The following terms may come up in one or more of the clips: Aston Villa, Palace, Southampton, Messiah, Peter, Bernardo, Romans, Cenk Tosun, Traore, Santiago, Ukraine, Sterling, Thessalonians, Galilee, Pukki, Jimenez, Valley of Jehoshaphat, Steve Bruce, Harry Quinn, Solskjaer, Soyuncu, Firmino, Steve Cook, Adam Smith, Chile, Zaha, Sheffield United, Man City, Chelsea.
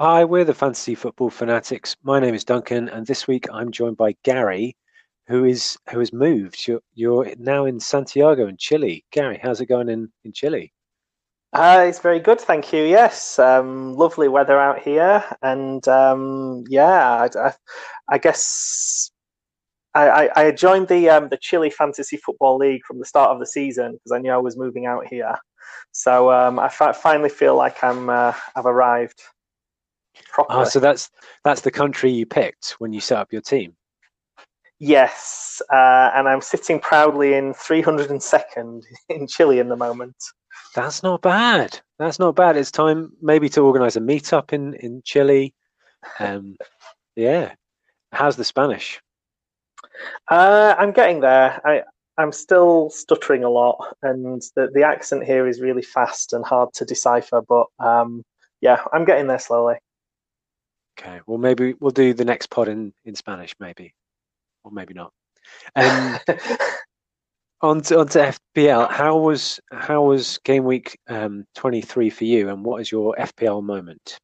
Hi, we're the Fantasy Football Fanatics. My name is Duncan, and this week I'm joined by Gary, who has moved. You're now in Santiago in Chile. Gary, how's it going in Chile? It's very good, thank you. Yes, lovely weather out here, and I guess I joined the Chile Fantasy Football League from the start of the season because I knew I was moving out here. So I finally feel like I've arrived. Properly. Oh, so that's the country you picked when you set up your team. Yes, and I'm sitting proudly in 302nd in Chile in the moment. That's not bad. That's not bad. It's time maybe to organise a meetup in Chile. Yeah, how's the Spanish? I'm getting there. I'm still stuttering a lot, and the accent here is really fast and hard to decipher. But yeah, I'm getting there slowly. Okay, well, maybe we'll do the next pod in Spanish, maybe. Or maybe not. On to FPL. How was game week 23 for you, and what is your FPL moment?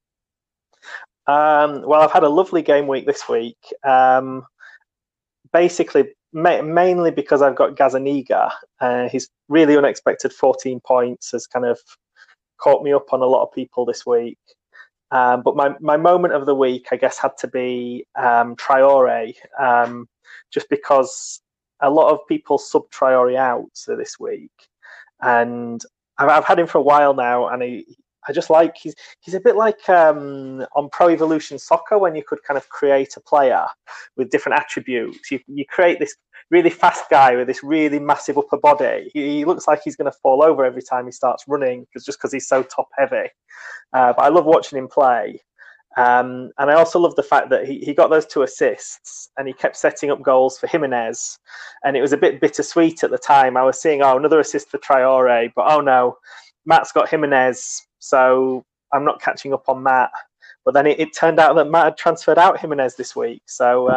Well, I've had a lovely game week this week. Basically, mainly because I've got Gazzaniga. He's really unexpected 14 points has kind of caught me up on a lot of people this week. But my moment of the week, I guess, had to be Traore, just because a lot of people subbed Traore out this week, and I've had him for a while now, and I just like he's a bit like on Pro Evolution Soccer when you could kind of create a player with different attributes. You create this really fast guy with this really massive upper body. He looks like he's going to fall over every time he starts running just because he's so top heavy. But I love watching him play. And I also love the fact that he got those 2 assists and he kept setting up goals for Jimenez. And it was a bit bittersweet at the time. I was seeing, oh, another assist for Traore, but oh no, Matt's got Jimenez, so I'm not catching up on Matt. But then it turned out that Matt had transferred out Jimenez this week. So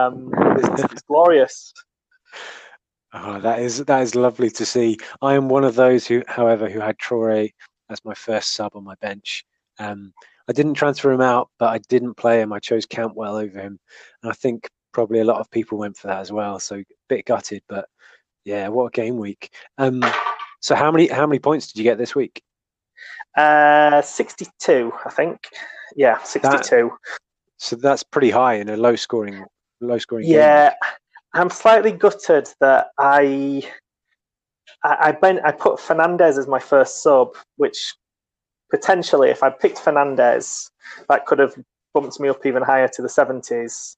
it's glorious. Oh, that is lovely to see. I am one of those who had Traore as my first sub on my bench. I didn't transfer him out, but I didn't play him. I chose Cantwell over him, and I think probably a lot of people went for that as well. So a bit gutted, but yeah, what a game week! So how many points did you get this week? 62, I think. Yeah, 62. So that's pretty high in a low scoring. Yeah. Game. I'm slightly gutted that I put Fernandes as my first sub, which potentially, if I picked Fernandes, that could have bumped me up even higher to the 70s.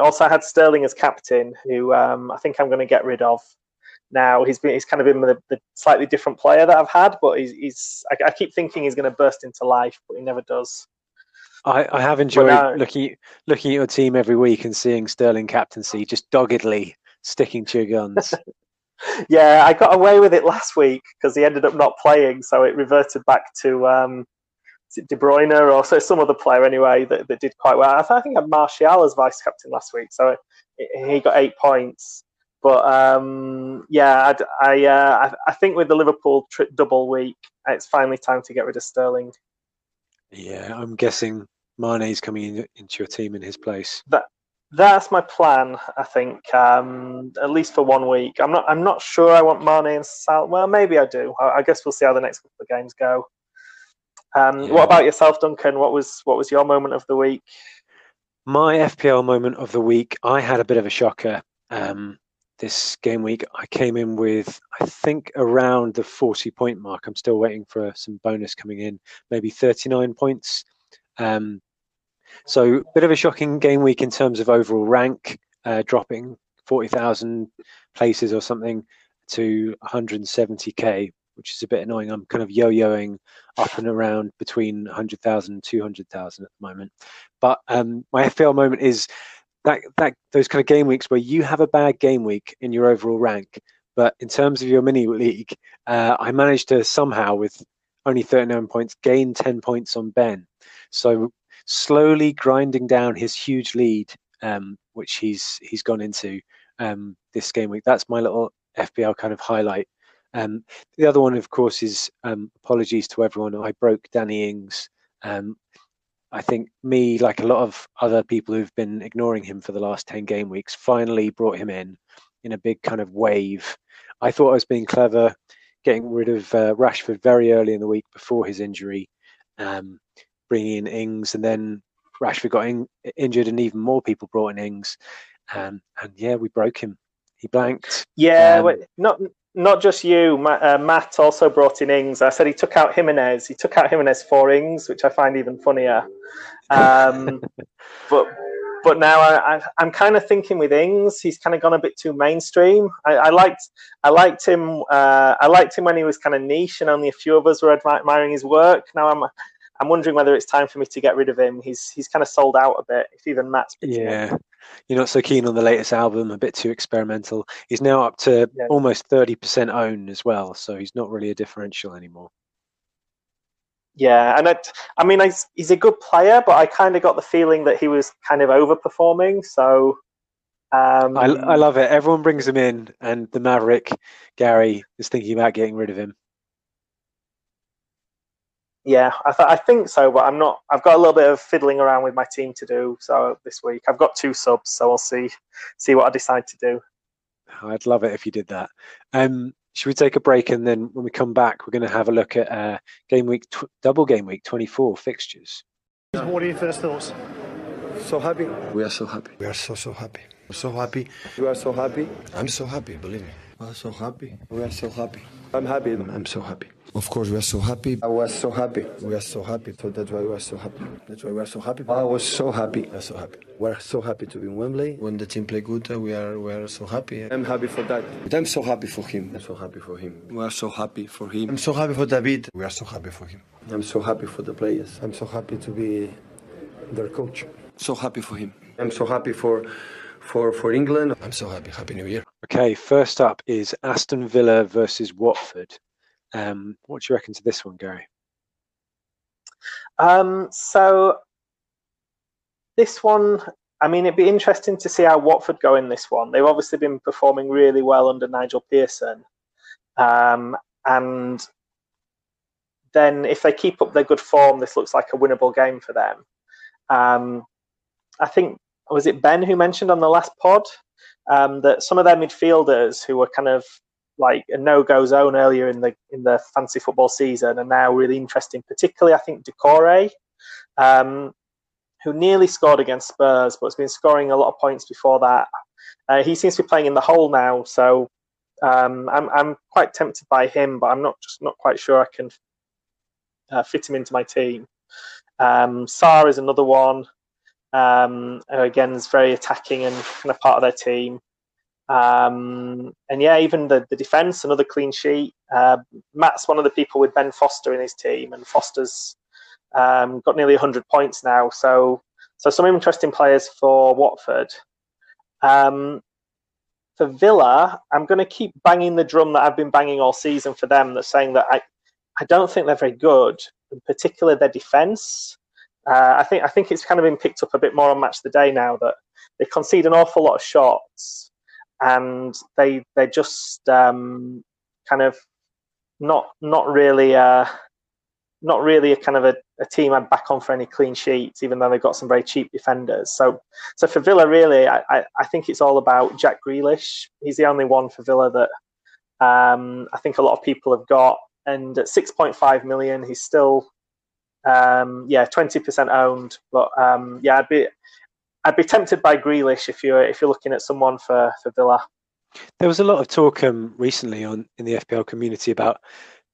Also, I had Sterling as captain, who I think I'm going to get rid of now. He's kind of been the slightly different player that I've had, but I keep thinking he's going to burst into life, but he never does. I have enjoyed looking at your team every week and seeing Sterling captaincy, just doggedly sticking to your guns. Yeah, I got away with it last week because he ended up not playing, so it reverted back to De Bruyne or some other player anyway that did quite well. I think I had Martial as vice captain last week, so he got 8 points. But yeah, I think with the Liverpool double week, it's finally time to get rid of Sterling. Yeah, I'm guessing Mane's coming into your team in his place. That's my plan, I think. At least for one week. I'm not sure I want Mane and Salah. Well, maybe I do. I guess we'll see how the next couple of games go. Yeah. What about yourself, Duncan? What was your moment of the week? My FPL moment of the week. I had a bit of a shocker this game week. I came in with, I think, around the 40-point mark. I'm still waiting for some bonus coming in, maybe 39 points. So a bit of a shocking game week in terms of overall rank, dropping 40,000 places or something to 170k, which is a bit annoying. I'm kind of yo-yoing up and around between 100,000 and 200,000 at the moment. But my FPL moment is those kind of game weeks where you have a bad game week in your overall rank, but in terms of your mini league, I managed to somehow, with only 39 points, gain 10 points on Ben. So slowly grinding down his huge lead, which he's gone into this game week. That's my little FPL kind of highlight. The other one, of course, is apologies to everyone. I broke Danny Ings. I think me, like a lot of other people who've been ignoring him for the last 10 game weeks, finally brought him in a big kind of wave. I thought I was being clever, getting rid of Rashford very early in the week before his injury, bringing in Ings, and then Rashford got injured and even more people brought in Ings. And yeah, we broke him. He blanked. Yeah, wait, not just you. Matt also brought in Ings. I said he took out Jimenez. He took out Jimenez for Ings, which I find even funnier. But now I'm kind of thinking with Ings, he's kind of gone a bit too mainstream. I liked him. I liked him when he was kind of niche and only a few of us were admiring his work. Now I'm wondering whether it's time for me to get rid of him. He's kind of sold out a bit. If even Matt's picking him. You're not so keen on the latest album, a bit too experimental. He's now up to almost 30% owned as well, so he's not really a differential anymore. Yeah, and I mean, he's a good player, but I kind of got the feeling that he was kind of overperforming. So I love it. Everyone brings him in, and the Maverick, Gary, is thinking about getting rid of him. Yeah, I think so, but I'm not. I've got a little bit of fiddling around with my team to do. So this week I've got 2 subs, so I'll see what I decide to do. I'd love it if you did that. Should we take a break, and then when we come back, we're going to have a look at double game week 24 fixtures. What are your first thoughts? So happy. We are so happy. We are so happy. We're so happy. You are so happy. I'm so happy. Believe me. I'm so happy. We are so happy. I'm happy. I'm so happy. Of course, we are so happy. I was so happy. We are so happy. So that's why we are so happy. That's why we are so happy. I was so happy. I'm so happy. We're so happy to be in Wembley. When the team play good, we are so happy. I'm happy for that. I'm so happy for him. I'm so happy for him. We are so happy for him. I'm so happy for David. We are so happy for him. I'm so happy for the players. I'm so happy to be their coach. So happy for him. I'm so happy for England. I'm so happy. Happy New Year. Okay, first up is Aston Villa versus Watford. What do you reckon to this one, Gary? So this one, I mean, it'd be interesting to see how Watford go in this one. They've obviously been performing really well under Nigel Pearson. And then if they keep up their good form, this looks like a winnable game for them. I think, was it Ben who mentioned on the last pod that some of their midfielders who were kind of like a no-go zone earlier in the fantasy football season are now really interesting, particularly I think Decore, who nearly scored against Spurs, but has been scoring a lot of points before that. He seems to be playing in the hole now, so I'm quite tempted by him, but I'm not quite sure I can fit him into my team. Sarr is another one, who again is very attacking and kind of part of their team. And yeah, even the defence, another clean sheet. Matt's one of the people with Ben Foster in his team, and Foster's got nearly 100 points now. So some interesting players for Watford. For Villa, I'm going to keep banging the drum that I've been banging all season for them, that's saying that I don't think they're very good, in particular their defence. I think it's kind of been picked up a bit more on Match of the Day now, that they concede an awful lot of shots. And they're just kind of not really a kind of a team I'd back on for any clean sheets, even though they've got some very cheap defenders. So for Villa, really, I think it's all about Jack Grealish. He's the only one for Villa that I think a lot of people have got. And at 6.5 million, he's still 20% owned. But I'd be tempted by Grealish if you're looking at someone for Villa. There was a lot of talk recently in the FPL community about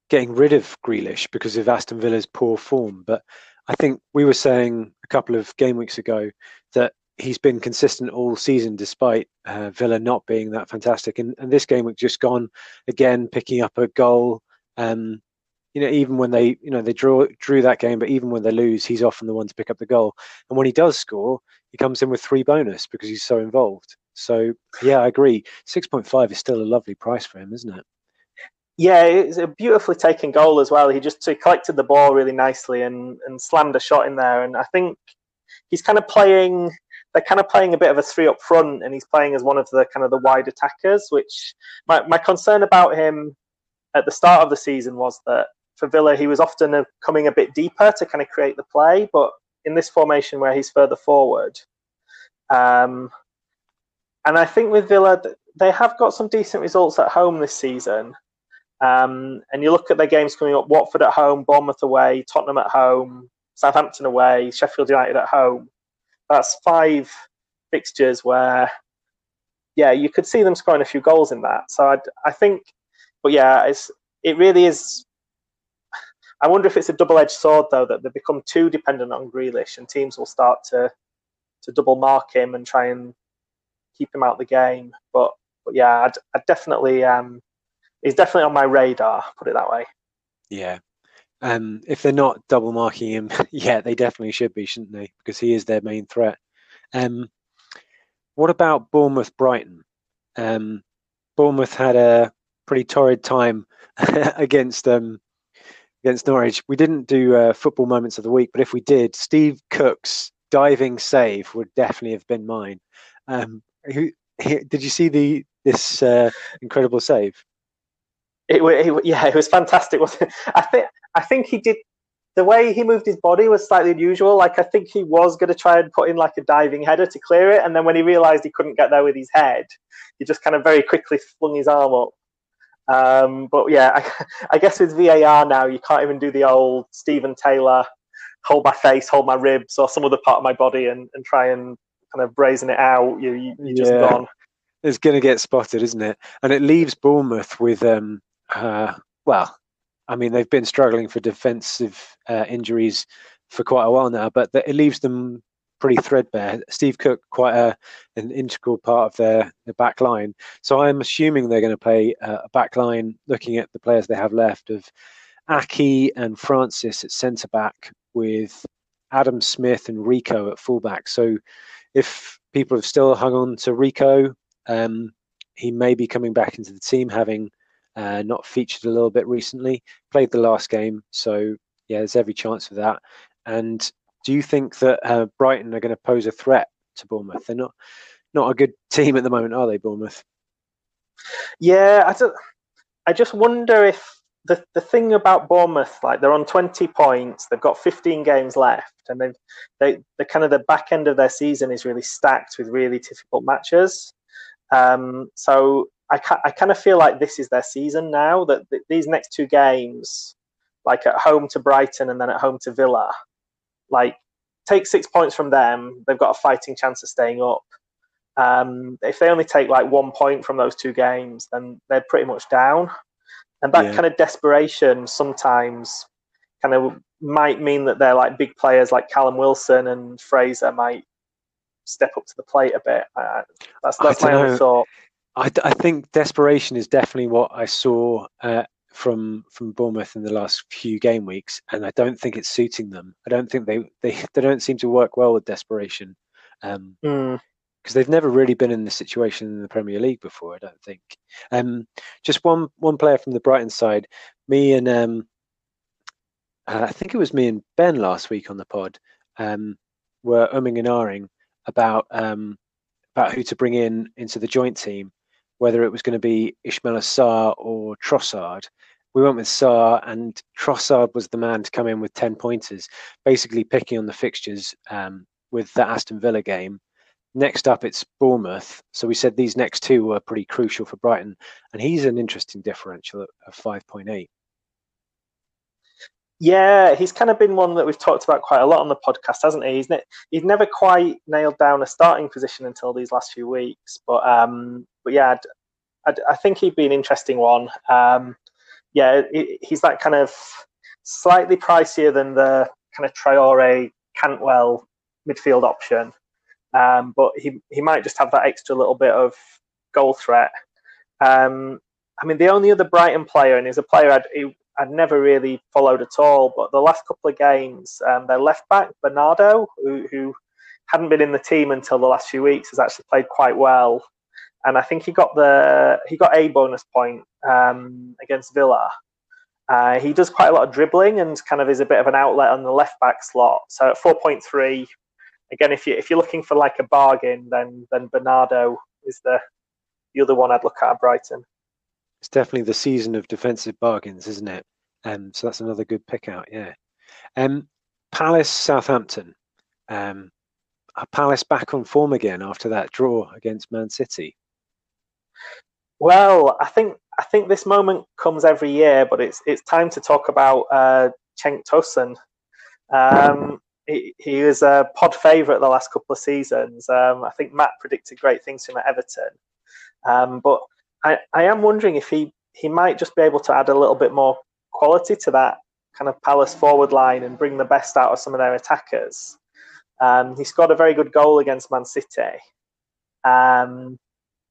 getting rid of Grealish because of Aston Villa's poor form. But I think we were saying a couple of game weeks ago that he's been consistent all season despite Villa not being that fantastic. And this game week just gone, again, picking up a goal. Even when they drew that game, but even when they lose, he's often the one to pick up the goal. And when he does score, he comes in with 3 bonus because he's so involved. So, yeah, I agree. 6.5 is still a lovely price for him, isn't it? Yeah, it's a beautifully taken goal as well. He collected the ball really nicely and slammed a shot in there. And I think he's kind of playing... They're kind of playing a bit of a 3 up front, and he's playing as one of the kind of the wide attackers, which my concern about him at the start of the season was that for Villa, he was often coming a bit deeper to kind of create the play, but in this formation where he's further forward. And I think with Villa, they have got some decent results at home this season. And you look at their games coming up: Watford at home, Bournemouth away, Tottenham at home, Southampton away, Sheffield United at home. That's 5 fixtures where, yeah, you could see them scoring a few goals in that. So I think, but yeah, it really is. I wonder if it's a double-edged sword, though, that they become too dependent on Grealish and teams will start to double mark him and try and keep him out of the game. But yeah, I'd definitely, he's definitely on my radar, put it that way. Yeah. If they're not double marking him, yeah, they definitely should be, shouldn't they? Because he is their main threat. What about Bournemouth-Brighton? Bournemouth had a pretty torrid time against Norwich. We didn't do football moments of the week, but if we did, Steve Cook's diving save would definitely have been mine. Did you see this incredible save? It was fantastic, wasn't it? I think he did. The way he moved his body was slightly unusual. Like, I think he was going to try and put in like a diving header to clear it, and then when he realised he couldn't get there with his head, he just kind of very quickly flung his arm up. But yeah, I guess with VAR now, you can't even do the old Steven Taylor, hold my face, hold my ribs, or some other part of my body, and try and kind of brazen it out. You're just gone. It's going to get spotted, isn't it? And it leaves Bournemouth with, they've been struggling for defensive injuries for quite a while now, but it leaves them pretty threadbare. Steve Cook, quite an integral part of their back line. So I'm assuming they're going to play a back line, looking at the players they have left, of Aki and Francis at centre-back, with Adam Smith and Rico at full-back. So if people have still hung on to Rico, he may be coming back into the team, having not featured a little bit recently, played the last game. So, yeah, there's every chance of that. And do you think that Brighton are going to pose a threat to Bournemouth? They're not a good team at the moment, are they, Bournemouth? Yeah, I just wonder if the thing about Bournemouth, like, they're on 20 points, they've got 15 games left, and they kind of the back end of their season is really stacked with really difficult matches. So I kind of feel like this is their season now, that these next 2 games, like at home to Brighton and then at home to Villa, like, take 6 points from them, they've got a fighting chance of staying up. If they only take like 1 point from those 2 games, then they're pretty much down. And that kind of desperation sometimes kind of might mean that they're like big players like Callum Wilson and Fraser might step up to the plate a bit. That's my own thought. I think desperation is definitely what I saw from Bournemouth in the last few game weeks, and I don't think it's suiting them. I don't think they don't seem to work well with desperation, because they've never really been in this situation in the Premier League before, I don't think. Just one player from the Brighton side. Me and I think it was me and Ben last week on the pod were and ahhing about who to bring in into the joint team, whether it was going to be Ismaïla Sarr or Trossard. We went with Sarr, and Trossard was the man to come in with 10-pointers, basically picking on the fixtures with the Aston Villa game. Next up, it's Bournemouth. So we said these next 2 were pretty crucial for Brighton, and he's an interesting differential of 5.8. Yeah, he's kind of been one that we've talked about quite a lot on the podcast, hasn't he? He's never quite nailed down a starting position until these last few weeks. But yeah, I think he'd be an interesting one. He's that kind of slightly pricier than the kind of Traore, Cantwell midfield option. But he might just have that extra little bit of goal threat. I mean, the only other Brighton player, and he's a player I'd never really followed at all, but the last couple of games, their left back, Bernardo, who hadn't been in the team until the last few weeks, has actually played quite well. And I think he got a bonus point against Villa. He does quite a lot of dribbling and kind of is a bit of an outlet on the left back slot. So at 4.3, again, if you're looking for like a bargain, then Bernardo is the other one I'd look at Brighton. It's definitely the season of defensive bargains, isn't it? So that's another good pick out, yeah. Palace, Southampton. Are Palace back on form again after that draw against Man City? Well, I think this moment comes every year, but it's time to talk about Cenk Tosun. He was a pod favourite the last couple of seasons. I think Matt predicted great things from Everton. But I am wondering if he might just be able to add a little bit more quality to that kind of Palace forward line and bring the best out of some of their attackers. He scored a very good goal against Man City.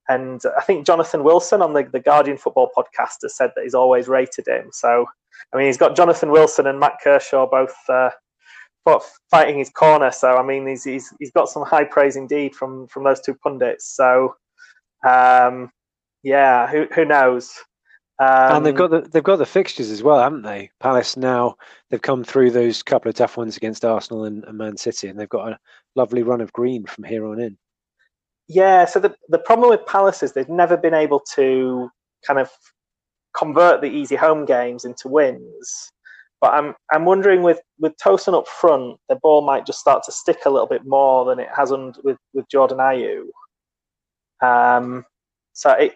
And I think Jonathan Wilson on the Guardian Football podcast has said that he's always rated him. So, I mean, he's got Jonathan Wilson and Matt Kershaw both fighting his corner. So, I mean, he's got some high praise indeed from those two pundits. So, yeah, who knows? And they've got the fixtures as well, haven't they? Palace now, they've come through those couple of tough ones against Arsenal and Man City, and they've got a lovely run of green from here on in. Yeah, so the problem with Palace is they've never been able to kind of convert the easy home games into wins. But I'm wondering with Tosun up front, the ball might just start to stick a little bit more than it has with Jordan Ayew. So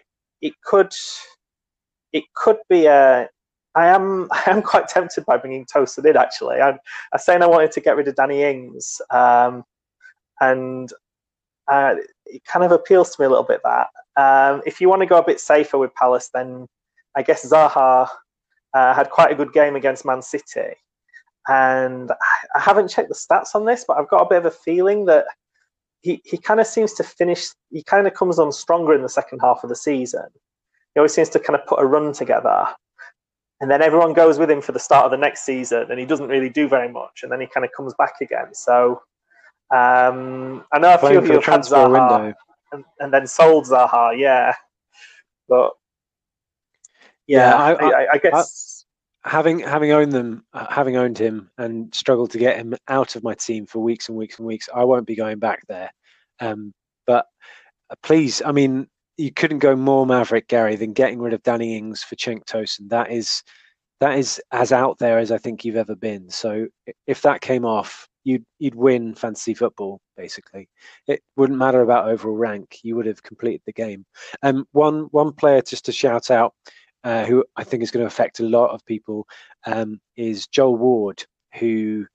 it could be a. I am quite tempted by bringing Tosun in. Actually, I'm saying I wanted to get rid of Danny Ings, and. It kind of appeals to me a little bit that. If you want to go a bit safer with Palace, then I guess Zaha had quite a good game against Man City. And I haven't checked the stats on this, but I've got a bit of a feeling that he kind of seems to finish, he kind of comes on stronger in the second half of the season. He always seems to kind of put a run together. And then everyone goes with him for the start of the next season, and he doesn't really do very much. And then he kind of comes back again. So... I know a few of you have had Zaha and then sold Zaha, yeah. But I guess having owned him and struggled to get him out of my team for weeks and weeks and weeks, I won't be going back there. But please, I mean, you couldn't go more maverick, Gary, than getting rid of Danny Ings for Cenk Tosun. That is as out there as I think you've ever been. So if that came off, you'd win fantasy football, basically. It wouldn't matter about overall rank. You would have completed the game. One player just to shout out, who I think is going to affect a lot of people, is Joel Ward, who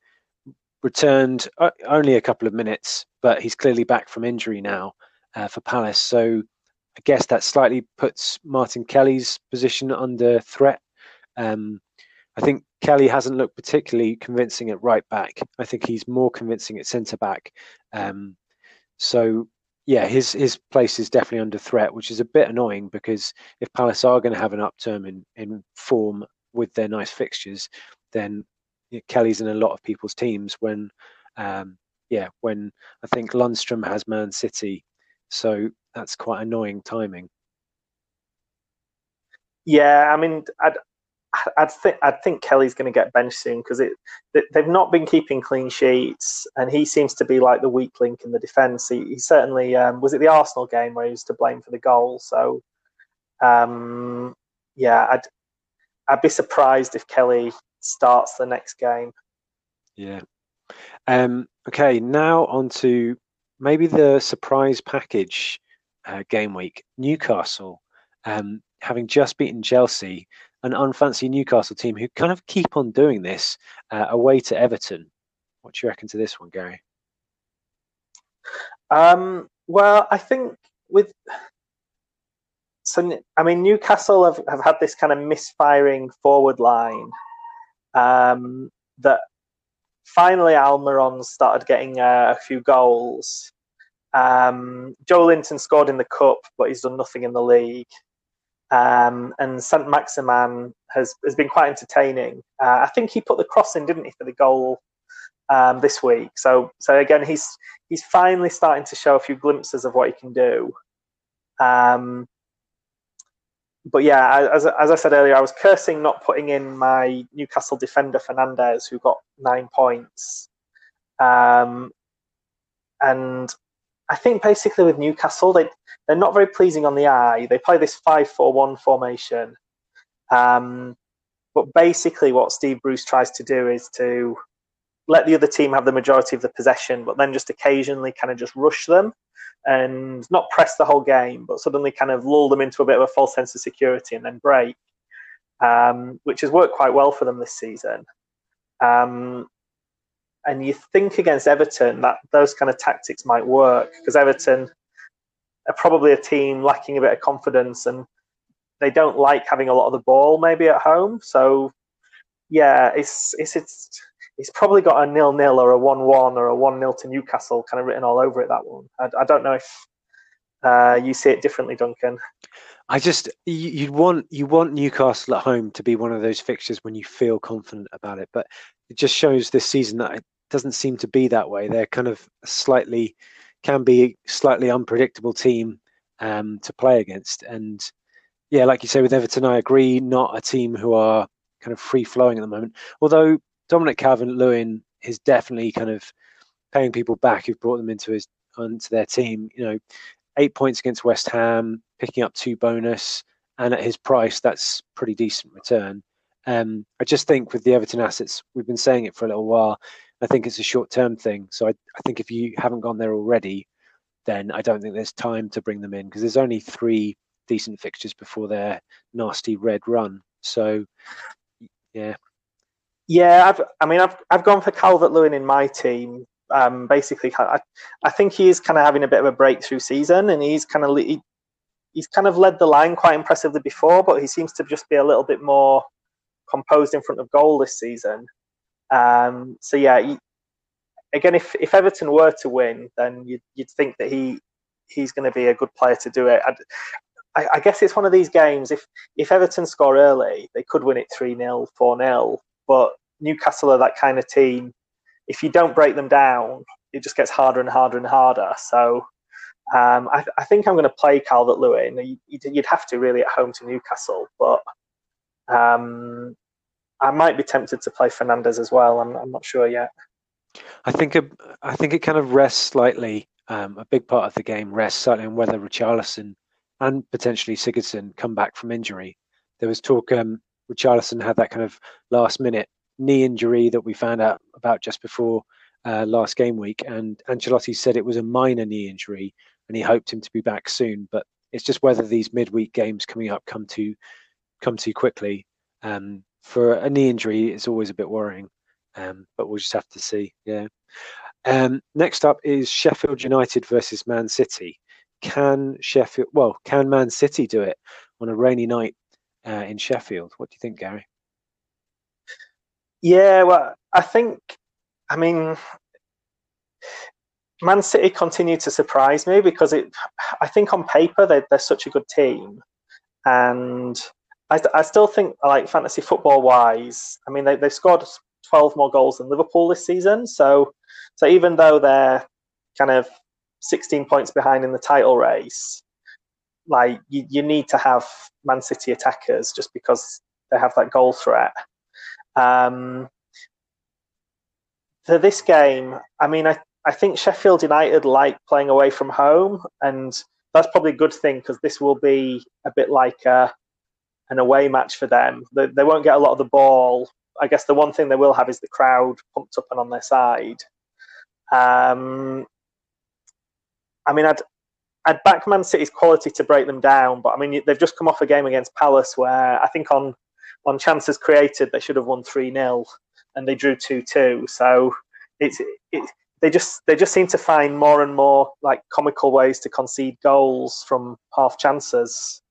returned only a couple of minutes, but he's clearly back from injury now for Palace. So I guess that slightly puts Martin Kelly's position under threat. I think Kelly hasn't looked particularly convincing at right back. I think he's more convincing at centre back. So, yeah, his place is definitely under threat, which is a bit annoying because if Palace are going to have an upturn in form with their nice fixtures, then Kelly's in a lot of people's teams when I think Lundstrom has Man City. So that's quite annoying timing. Yeah, I mean... I'd think Kelly's going to get benched soon because they've not been keeping clean sheets, and he seems to be like the weak link in the defence. He certainly was it the Arsenal game where he was to blame for the goal. So I'd be surprised if Kelly starts the next game. Yeah. Okay, now on to maybe the surprise package game week. Newcastle, having just beaten Chelsea. An unfancy Newcastle team who kind of keep on doing this away to Everton. What do you reckon to this one, Gary? Well, I think Newcastle have had this kind of misfiring forward line that finally Almiron started getting a few goals. Joe Linton scored in the cup, but he's done nothing in the league. And Saint-Maximin has been quite entertaining. I think he put the cross in, didn't he, for the goal this week. So again, he's finally starting to show a few glimpses of what he can do. But yeah, as I said earlier, I was cursing not putting in my Newcastle defender Fernandes, who got 9 points. And I think basically with Newcastle, they're not very pleasing on the eye. They play this 5-4-1 formation. But basically what Steve Bruce tries to do is to let the other team have the majority of the possession, but then just occasionally kind of just rush them and not press the whole game, but suddenly kind of lull them into a bit of a false sense of security and then break, which has worked quite well for them this season. And you think against Everton that those kind of tactics might work, because Everton are probably a team lacking a bit of confidence and they don't like having a lot of the ball maybe at home. So yeah, it's probably got a 0-0 or a 1-1 or a 1-0 to Newcastle kind of written all over it, that one. I don't know if you see it differently, Duncan. I just, you want Newcastle at home to be one of those fixtures when you feel confident about it, but it just shows this season that it doesn't seem to be that way. They're kind of can be a slightly unpredictable team to play against. And yeah, like you say with Everton, I agree, not a team who are kind of free flowing at the moment. Although Dominic Calvert-Lewin is definitely kind of paying people back who've brought them onto their team. You know, 8 points against West Ham, picking up 2 bonus, and at his price, that's pretty decent return. I just think with the Everton assets, we've been saying it for a little while, I think it's a short-term thing. So I think if you haven't gone there already, then I don't think there's time to bring them in, because there's only 3 decent fixtures before their nasty red run. So, yeah. Yeah, I've gone for Calvert-Lewin in my team. Basically, I think he is kind of having a bit of a breakthrough season, and he's kind of led the line quite impressively before, but he seems to just be a little bit more composed in front of goal this season. So yeah, again, if Everton were to win, then you'd think that he's going to be a good player to do it. I guess it's one of these games. If Everton score early, they could win it 3-0, 4-0. But Newcastle are that kind of team. If you don't break them down, it just gets harder and harder and harder. So I think I'm going to play Calvert-Lewin. You'd have to really at home to Newcastle, but I might be tempted to play Fernandes as well. I'm not sure yet. I think it kind of rests slightly. A big part of the game rests slightly on whether Richarlison and potentially Sigurdsson come back from injury. There was talk. Richarlison had that kind of last-minute knee injury that we found out about just before last game week, and Ancelotti said it was a minor knee injury and he hoped him to be back soon. But it's just whether these midweek games coming up come too quickly. For a knee injury, it's always a bit worrying, but we'll just have to see. Yeah. Next up is Sheffield United versus Man City. Can Man City do it on a rainy night in Sheffield? What do you think, Gary? Yeah, well, I mean, Man City continue to surprise me, because I think on paper they're such a good team, and I still think, like, fantasy football wise, I mean they've scored 12 more goals than Liverpool this season. So even though they're kind of 16 points behind in the title race, like you need to have Man City attackers just because they have that goal threat. For this game, I mean, I think Sheffield United like playing away from home, and that's probably a good thing, because this will be a bit like an away match for them. They won't get a lot of the ball. I guess the one thing they will have is the crowd pumped up and on their side. I mean, I'd back Man City's quality to break them down, but I mean, they've just come off a game against Palace where I think on chances created they should have won 3-0 and they drew 2-2. So they just seem to find more and more like comical ways to concede goals from half chances.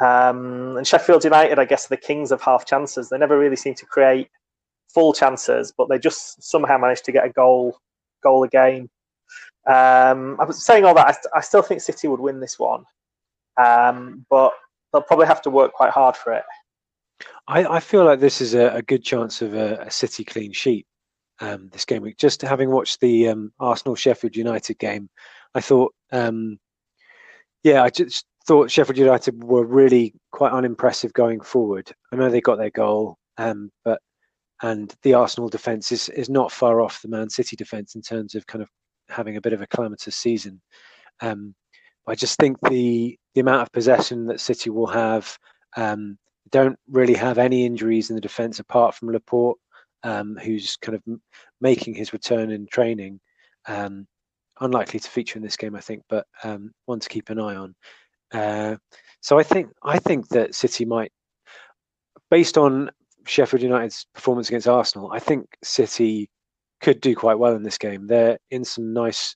And Sheffield United, I guess, are the kings of half chances. They never really seem to create full chances, but they just somehow manage to get a goal a game. I was saying all that, I still think City would win this one, but they'll probably have to work quite hard for it. I feel like this is a good chance of a City clean sheet this game week. Just having watched the Arsenal-Sheffield United game, I thought, I just thought Sheffield United were really quite unimpressive going forward. I know they got their goal, and the Arsenal defence is not far off the Man City defence in terms of kind of having a bit of a calamitous season. I just think the amount of possession that City will have, don't really have any injuries in the defence apart from Laporte who's kind of making his return in training. Unlikely to feature in this game, I think, but one to keep an eye on. So I think that City might, based on Sheffield United's performance against Arsenal, I think City could do quite well in this game. They're in some nice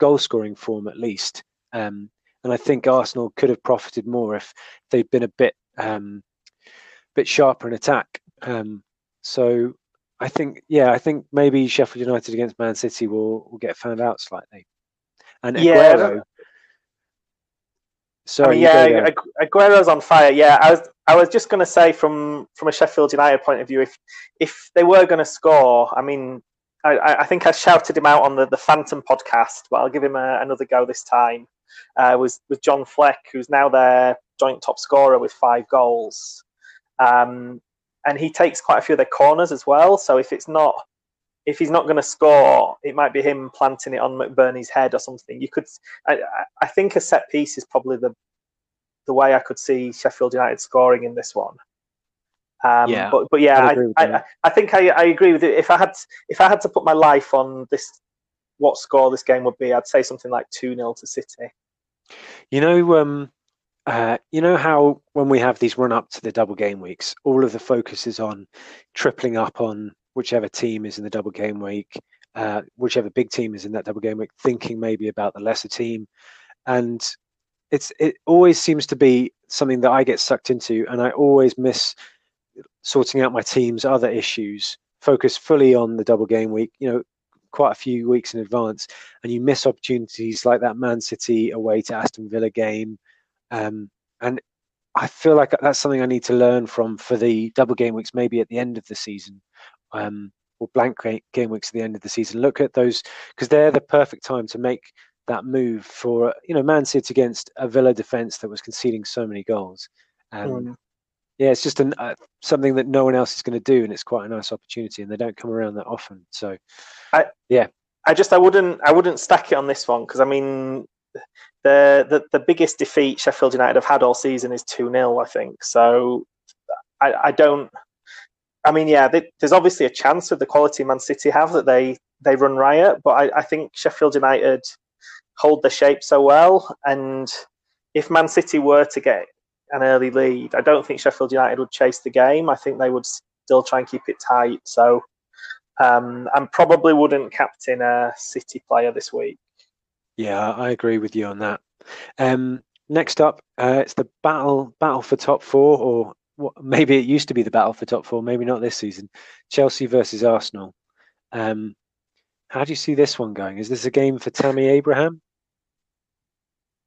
goal-scoring form, at least. And I think Arsenal could have profited more if they'd been a bit sharper in attack. So I think maybe Sheffield United against Man City will get found out slightly. And yeah, Aguero. Aguero's on fire. Yeah, I was just going to say from a Sheffield United point of view, if they were going to score, I mean, I think I shouted him out on the Phantom podcast, but I'll give him another go this time. Was John Fleck, who's now their joint top scorer with 5 goals, and he takes quite a few of their corners as well. So if he's not going to score, it might be him planting it on McBurney's head or something. I think a set piece is probably the way I could see Sheffield United scoring in this one. I agree with you. If I had to put my life on this, what score this game would be, I'd say something like 2-0 to City. You know how when we have these run up to the double game weeks, all of the focus is on tripling up on whichever team is in the double game week, whichever big team is in that double game week, thinking maybe about the lesser team. And it always seems to be something that I get sucked into, and I always miss sorting out my team's other issues, focus fully on the double game week, quite a few weeks in advance. And you miss opportunities like that Man City away to Aston Villa game. And I feel like that's something I need to learn from for the double game weeks, maybe at the end of the season. Or blank game weeks at the end of the season. Look at those, because they're the perfect time to make that move for, Man City against a Villa defence that was conceding so many goals. Yeah, it's just something that no one else is going to do, and it's quite a nice opportunity, and they don't come around that often. So, I wouldn't stack it on this one, because I mean, the biggest defeat Sheffield United have had all season is 2-0, I think. So, there's obviously a chance with the quality Man City have that they run riot, but I think Sheffield United hold their shape so well, and if Man City were to get an early lead, I don't think Sheffield United would chase the game. I think they would still try and keep it tight. So I probably wouldn't captain a City player this week. Yeah, I agree with you on that. Next up, it's the battle for top four, or maybe it used to be the battle for top four, maybe not this season. Chelsea versus Arsenal. How do you see this one going? Is this a game for Tammy Abraham?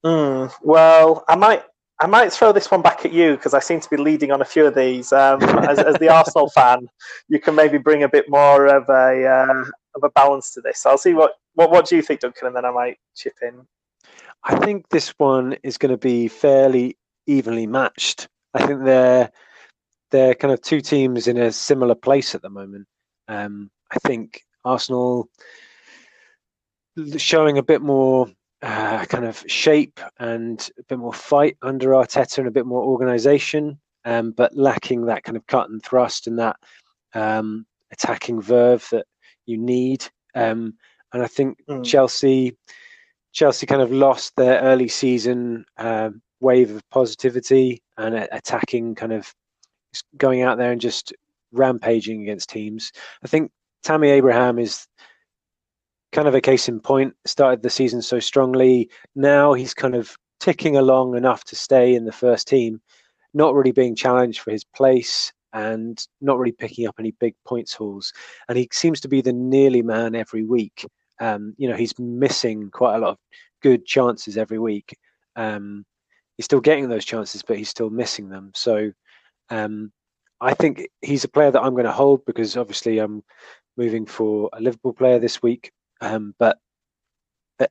Well, I might throw this one back at you, because I seem to be leading on a few of these. As the Arsenal fan, you can maybe bring a bit more of a balance to this. So I'll see what do you think, Duncan, and then I might chip in. I think this one is going to be fairly evenly matched. I think they're kind of two teams in a similar place at the moment. I think Arsenal showing a bit more kind of shape and a bit more fight under Arteta and a bit more organisation, but lacking that kind of cut and thrust and that attacking verve that you need. And I think Chelsea kind of lost their early season wave of positivity and attacking, kind of going out there and just rampaging against teams. I think Tammy Abraham is kind of a case in point, started the season so strongly. Now he's kind of ticking along enough to stay in the first team, not really being challenged for his place and not really picking up any big points hauls. And he seems to be the nearly man every week. He's missing quite a lot of good chances every week. He's still getting those chances, but he's still missing them. So I think he's a player that I'm going to hold, because obviously I'm moving for a Liverpool player this week, but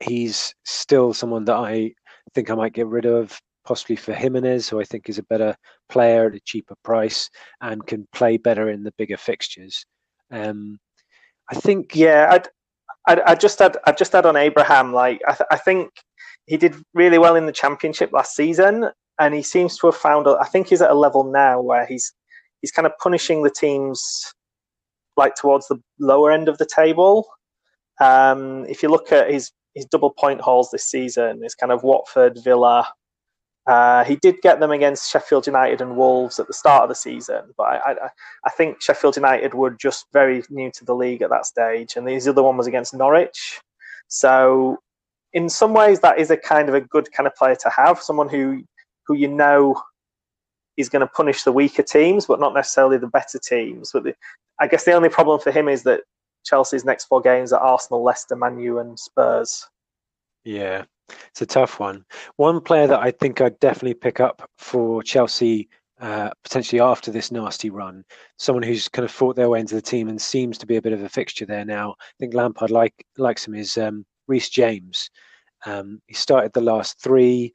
he's still someone that I think I might get rid of, possibly for Jimenez, who I think is a better player at a cheaper price and can play better in the bigger fixtures. I'd just add on Abraham, like I think he did really well in the Championship last season, and he seems to have found, I think he's at a level now where he's kind of punishing the teams like towards the lower end of the table. If you look at his double point hauls this season, it's kind of Watford, Villa. He did get them against Sheffield United and Wolves at the start of the season, but I think Sheffield United were just very new to the league at that stage, and his other one was against Norwich. So in some ways, that is a kind of a good kind of player to have, someone who you know is going to punish the weaker teams, but not necessarily the better teams. But I guess the only problem for him is that Chelsea's next four games are Arsenal, Leicester, Man U and Spurs. Yeah, it's a tough one. One player that I think I'd definitely pick up for Chelsea potentially after this nasty run, someone who's kind of fought their way into the team and seems to be a bit of a fixture there now. I think Lampard likes him, is Reece James. He started the last three.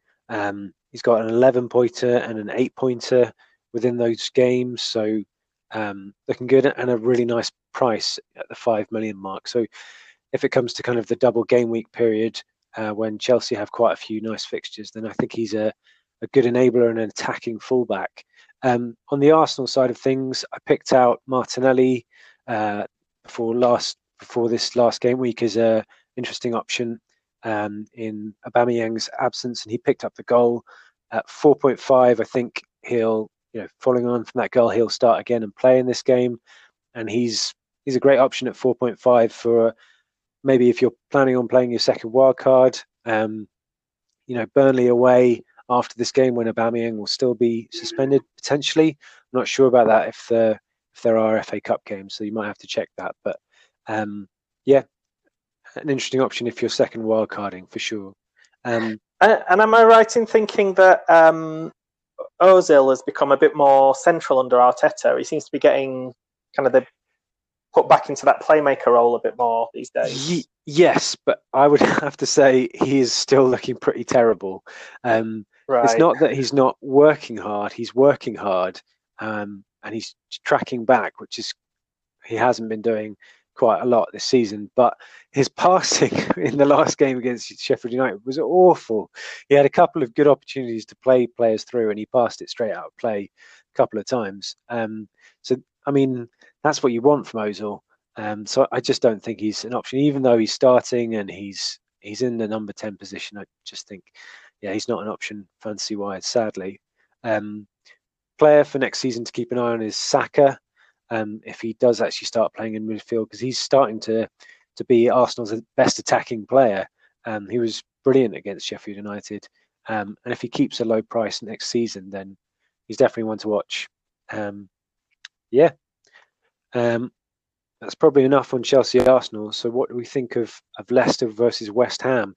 He's got an 11-pointer and an 8-pointer within those games. So looking good, and a really nice price at the 5 million mark. So if it comes to kind of the double game week period when Chelsea have quite a few nice fixtures, then I think he's a good enabler and an attacking fullback. On the Arsenal side of things, I picked out Martinelli before this last game week as an interesting option in Aubameyang's absence, and he picked up the goal at 4.5. I think he'll, following on from that goal, he'll start again and play in this game. And he's a great option at 4.5 for maybe if you're planning on playing your second wild card. Burnley away after this game when Aubameyang will still be suspended potentially. I'm not sure about that if there are FA Cup games, so you might have to check that. But an interesting option if you're second wild carding for sure. And am I right in thinking that Ozil has become a bit more central under Arteta? He seems to be getting kind of put back into that playmaker role a bit more these days. Yes, but I would have to say he is still looking pretty terrible. Right. It's not that he's not working hard. He's working hard, and he's tracking back, which is he hasn't been doing quite a lot this season. But his passing in the last game against Sheffield United was awful. He had a couple of good opportunities to play players through, and he passed it straight out of play a couple of times. That's what you want from Ozil. So I just don't think he's an option, even though he's starting and he's in the number 10 position. I just think, he's not an option fantasy-wise, sadly. Player for next season to keep an eye on is Saka, if he does actually start playing in midfield, because he's starting to be Arsenal's best attacking player. He was brilliant against Sheffield United. And if he keeps a low price next season, then he's definitely one to watch. That's probably enough on Chelsea Arsenal. So what do we think of Leicester versus West Ham?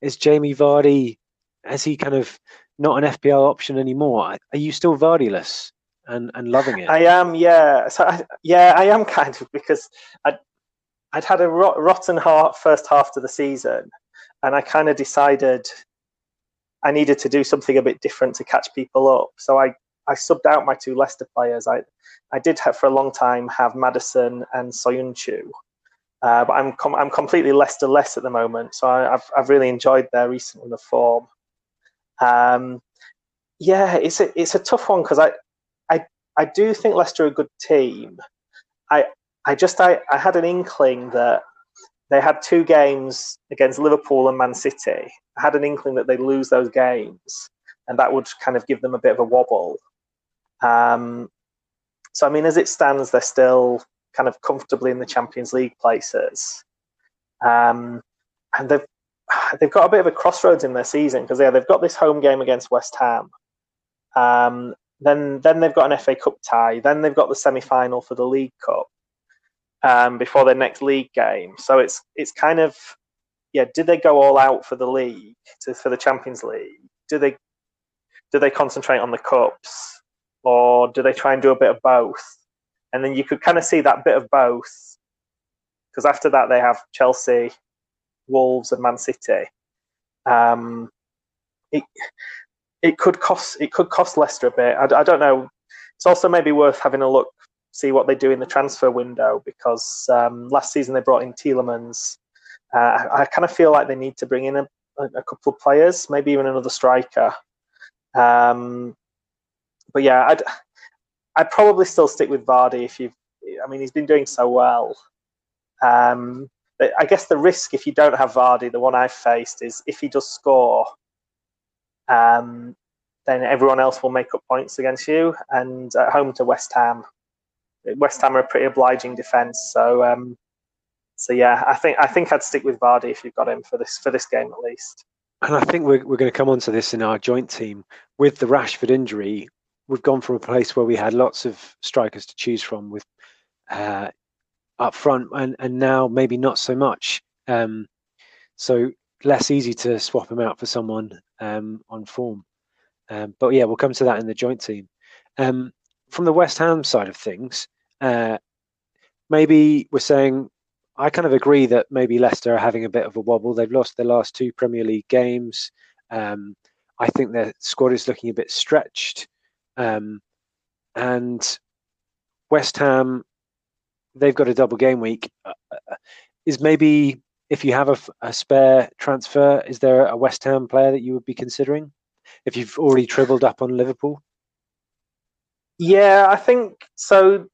Is Jamie Vardy, is he kind of not an FPL option anymore? Are you still Vardy-less and loving it? I am, yeah. So I am kind of, because I'd had a rotten heart first half to the season, and I kind of decided I needed to do something a bit different to catch people up. So I subbed out my two Leicester players. I did have for a long time have Maddison and Soyuncu, but I'm completely Leicester-less at the moment. So I've really enjoyed their recent run of form. It's a tough one because I do think Leicester are a good team. I had an inkling that they had two games against Liverpool and Man City. I had an inkling that they'd lose those games, and that would kind of give them a bit of a wobble. As it stands, they're still kind of comfortably in the Champions League places. And they've got a bit of a crossroads in their season because they've got this home game against West Ham. Then they've got an FA Cup tie. Then they've got the semi-final for the League Cup before their next league game. So it's kind of, did they go all out for the league, for the Champions League? Do they concentrate on the cups, or do they try and do a bit of both? And then you could kind of see that bit of both, because after that they have Chelsea, Wolves, and Man City. It could cost Leicester a bit. I don't know. It's also maybe worth having a look, see what they do in the transfer window, because last season they brought in Tielemans. I kind of feel like they need to bring in a couple of players, maybe even another striker. But I'd probably still stick with Vardy if you've I mean, he's been doing so well. But I guess the risk, if you don't have Vardy, the one I've faced is if he does score, then everyone else will make up points against you. And at home to West Ham. West Ham are a pretty obliging defence, so yeah, I think I'd stick with Vardy if you've got him for this game at least. And I think we're going to come on to this in our joint team. With the Rashford injury, we've gone from a place where we had lots of strikers to choose from with up front, and now maybe not so much. So less easy to swap him out for someone on form. But yeah, we'll come to that in the joint team. From the West Ham side of things, maybe we're saying, I kind of agree that maybe Leicester are having a bit of a wobble. They've lost their last two Premier League games. I think their squad is looking a bit stretched. And West Ham, they've got a double game week. Is maybe, if you have a spare transfer, is there a West Ham player that you would be considering if you've already tripled up on Liverpool? Yeah, I think so.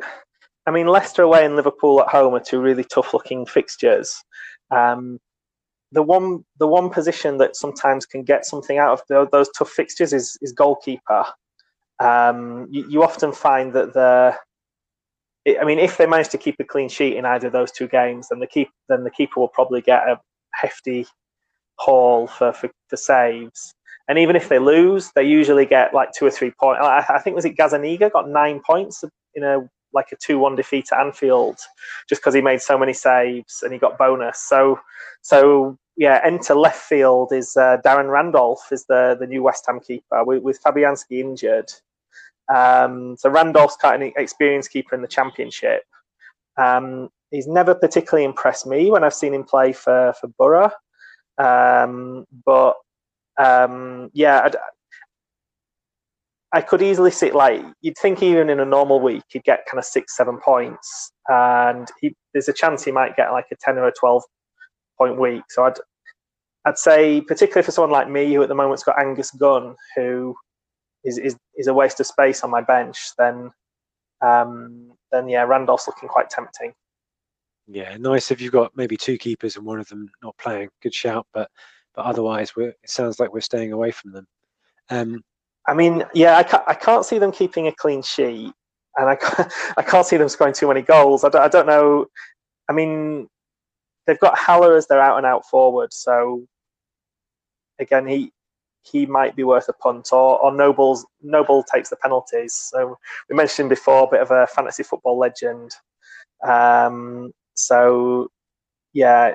I mean, Leicester away and Liverpool at home are two really tough-looking fixtures. The one position that sometimes can get something out of those tough fixtures is goalkeeper. You often find that if they manage to keep a clean sheet in either of those two games, then the keeper will probably get a hefty haul for saves. And even if they lose, they usually get like 2 or 3 points. I think, was it Gazzaniga got 9 points in a 2-1 defeat at Anfield, just because he made so many saves and he got bonus. So yeah, enter left field is Darren Randolph is the new West Ham keeper with Fabianski injured. So Randolph's quite an experienced keeper in the Championship. He's never particularly impressed me when I've seen him play for Borough, I could easily see, like, you'd think even in a normal week, he'd get kind of 6, 7 points. And there's a chance he might get like a 10 or a 12-point week. So I'd say, particularly for someone like me, who at the moment's got Angus Gunn, who is a waste of space on my bench, then yeah, Randolph's looking quite tempting. Yeah, nice if you've got maybe two keepers and one of them not playing. Good shout, but otherwise, it sounds like we're staying away from them. I mean, yeah, I can't see them keeping a clean sheet, and I can't see them scoring too many goals. I don't know. I mean, they've got Haller as their out-and-out forward, so again, he might be worth a punt, or Noble takes the penalties. So we mentioned him before, a bit of a fantasy football legend. So yeah,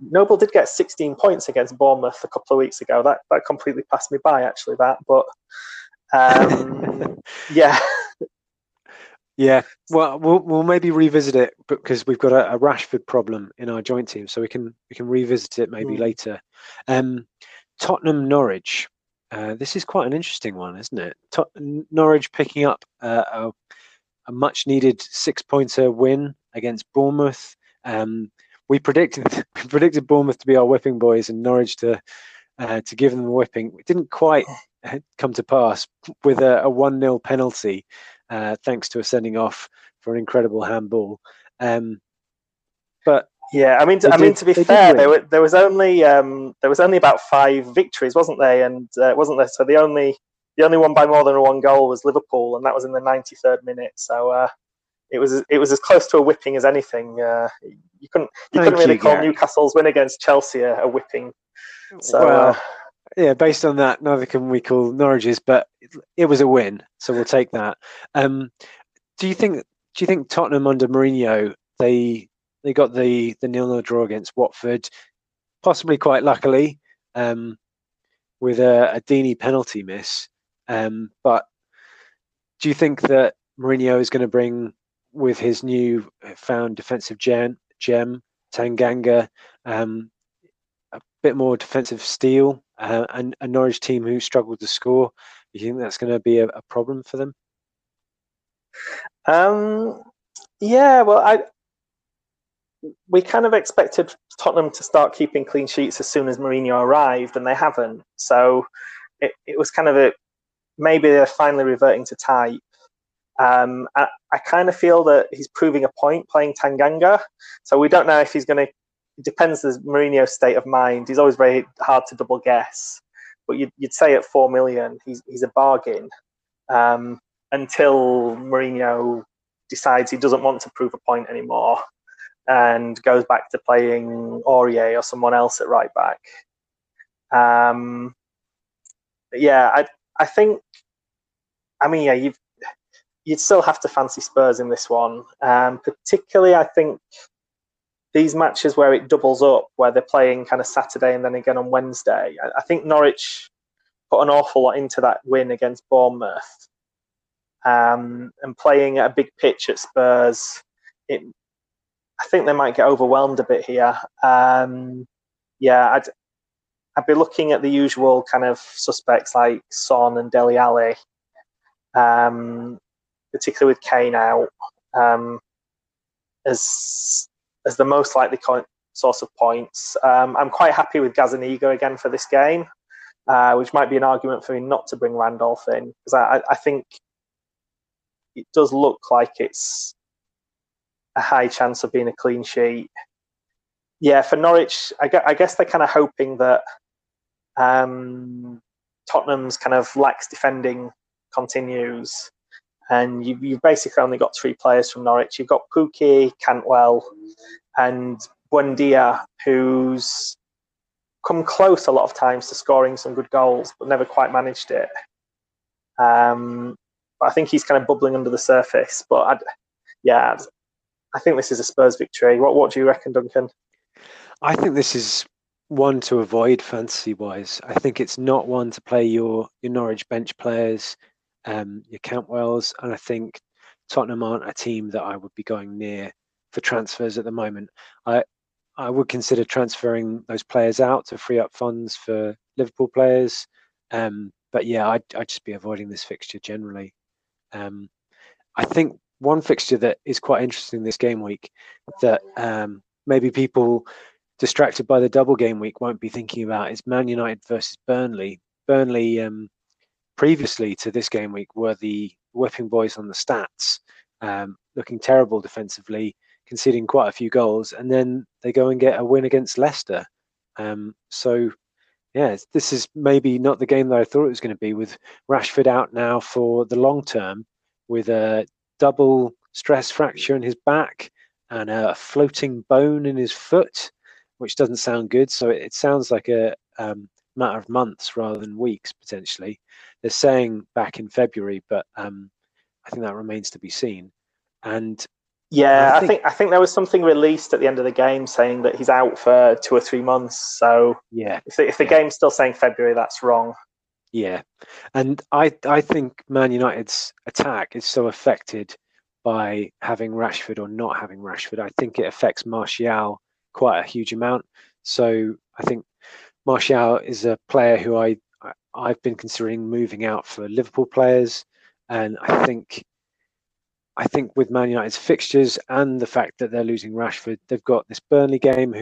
Noble did get 16 points against Bournemouth a couple of weeks ago. That completely passed me by, actually, but yeah. Yeah, well, we'll maybe revisit it, because we've got a Rashford problem in our joint team, so we can revisit it maybe later. Tottenham Norwich. This is quite an interesting one, isn't it? Norwich picking up a much-needed 6-pointer win against Bournemouth. We predicted Bournemouth to be our whipping boys and Norwich to give them a whipping. It didn't quite come to pass with a 1-0 penalty, thanks to a sending off for an incredible handball. But yeah, to be fair, there was only about 5 victories, wasn't there? And wasn't there? So the only one by more than 1 goal was Liverpool, and that was in the 93rd minute. So. It was as close to a whipping as anything. You couldn't really call Gary. Newcastle's win against Chelsea a whipping. So yeah, based on that, neither can we call Norwich's, but it was a win, so we'll take that. Do you think Tottenham under Mourinho, they got the 0-0 draw against Watford, possibly quite luckily, with a Deeney penalty miss. But do you think that Mourinho is going to bring, with his new found defensive gem Tanganga, a bit more defensive steel, and a Norwich team who struggled to score? Do you think that's going to be a problem for them? Yeah, well, we kind of expected Tottenham to start keeping clean sheets as soon as Mourinho arrived, and they haven't. So it was kind of maybe they're finally reverting to type. I kind of feel that he's proving a point playing Tanganga. So we don't know if he's going to, it depends on Mourinho's state of mind. He's always very hard to double guess. But you'd say at 4 million, he's a bargain until Mourinho decides he doesn't want to prove a point anymore and goes back to playing Aurier or someone else at right back. I think, I mean, yeah, you'd still have to fancy Spurs in this one. Particularly, I think, these matches where it doubles up, where they're playing kind of Saturday and then again on Wednesday. I think Norwich put an awful lot into that win against Bournemouth. And playing at a big pitch at Spurs, I think they might get overwhelmed a bit here. I'd be looking at the usual kind of suspects like Son and Dele Alli, particularly with Kane out, as the most likely source of points. I'm quite happy with Gazzaniga again for this game, which might be an argument for me not to bring Randolph in, because I think it does look like it's a high chance of being a clean sheet. Yeah, for Norwich, I guess they're kind of hoping that Tottenham's kind of lax defending continues. And you've basically only got three players from Norwich. You've got Pukki, Cantwell, and Buendia, who's come close a lot of times to scoring some good goals, but never quite managed it. But I think he's kind of bubbling under the surface. But I think this is a Spurs victory. What do you reckon, Duncan? I think this is one to avoid fantasy-wise. I think it's not one to play your Norwich bench players. Your Cantwells, and I think Tottenham aren't a team that I would be going near for transfers at the moment. I would consider transferring those players out to free up funds for Liverpool players, I'd just be avoiding this fixture generally. I think one fixture that is quite interesting this game week that maybe people distracted by the double game week won't be thinking about is Man United versus Burnley. Burnley previously to this game week were the whipping boys on the stats, looking terrible defensively, conceding quite a few goals, and then they go and get a win against Leicester. This is maybe not the game that I thought it was going to be, with Rashford out now for the long term with a double stress fracture in his back and a floating bone in his foot, which doesn't sound good. So it sounds like a matter of months rather than weeks potentially. They're saying back in February, but I think that remains to be seen. And yeah, I think there was something released at the end of the game saying that he's out for 2 or 3 months. So yeah, if the game's still saying February, that's wrong. Yeah, and I think Man United's attack is so affected by having Rashford or not having Rashford. I think it affects Martial quite a huge amount. So I think Martial is a player who I've been considering moving out for Liverpool players, and I think with Man United's fixtures and the fact that they're losing Rashford, they've got this Burnley game,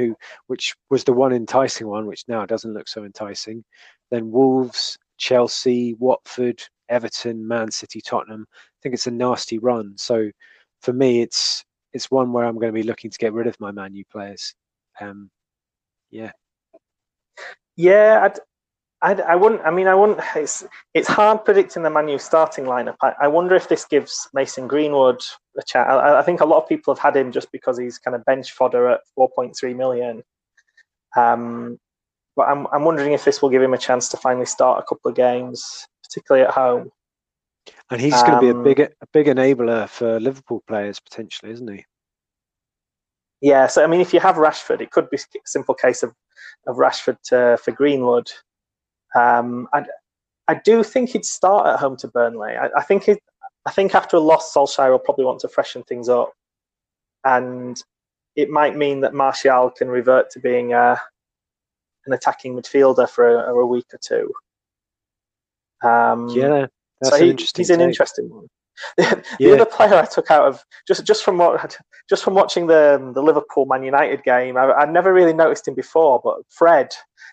which was the one enticing one, which now doesn't look so enticing. Then Wolves, Chelsea, Watford, Everton, Man City, Tottenham. I think it's a nasty run. So for me, it's one where I'm going to be looking to get rid of my Man U players. I wouldn't. It's hard predicting the Man U starting lineup. I wonder if this gives Mason Greenwood a chance. I think a lot of people have had him just because he's kind of bench fodder at 4.3 million. But I'm wondering if this will give him a chance to finally start a couple of games, particularly at home. And he's going to be a big enabler for Liverpool players potentially, isn't he? Yeah, so I mean, if you have Rashford, it could be a simple case of Rashford for Greenwood. I do think he'd start at home to Burnley. I think after a loss, Solskjaer will probably want to freshen things up, and it might mean that Martial can revert to being an attacking midfielder for a week or two. He's an interesting one. The other player I took out of just from watching the Liverpool Man United game, I'd never really noticed him before, but Fred.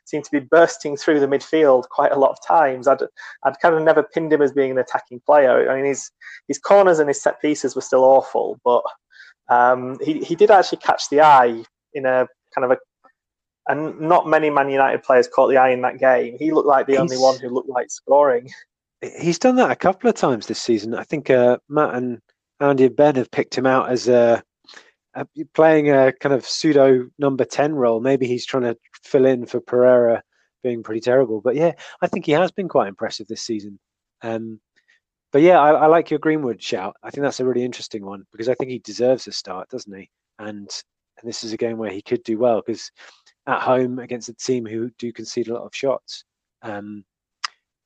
seemed to be bursting through the midfield quite a lot of times. I'd kind of never pinned him as being an attacking player. I mean, his corners and his set pieces were still awful, but he did actually catch the eye in a kind of and not many Man United players caught the eye in that game. He looked like the only one who looked like scoring. He's done that a couple of times this season. I think Matt and Andy and Ben have picked him out as playing a kind of pseudo number 10 role. Maybe he's trying to fill in for Pereira being pretty terrible. But yeah, I think he has been quite impressive this season. But yeah, I like your Greenwood shout. I think that's a really interesting one because I think he deserves a start, doesn't he? And this is a game where he could do well because at home against a team who do concede a lot of shots.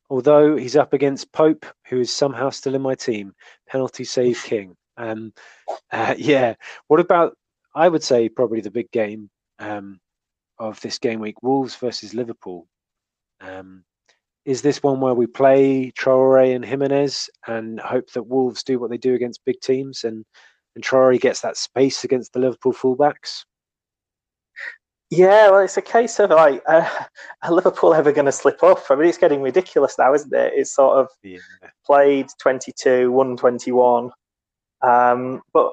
Although he's up against Pope, who is somehow still in my team. Penalty save king. Yeah. What about, I would say, probably the big game of this game week, Wolves versus Liverpool. Is this one where we play Traore and Jimenez and hope that Wolves do what they do against big teams and Traore gets that space against the Liverpool fullbacks? Yeah, well, it's a case of like, are Liverpool ever going to slip up? I mean, it's getting ridiculous now, isn't it? It's sort of played 22, won 21. But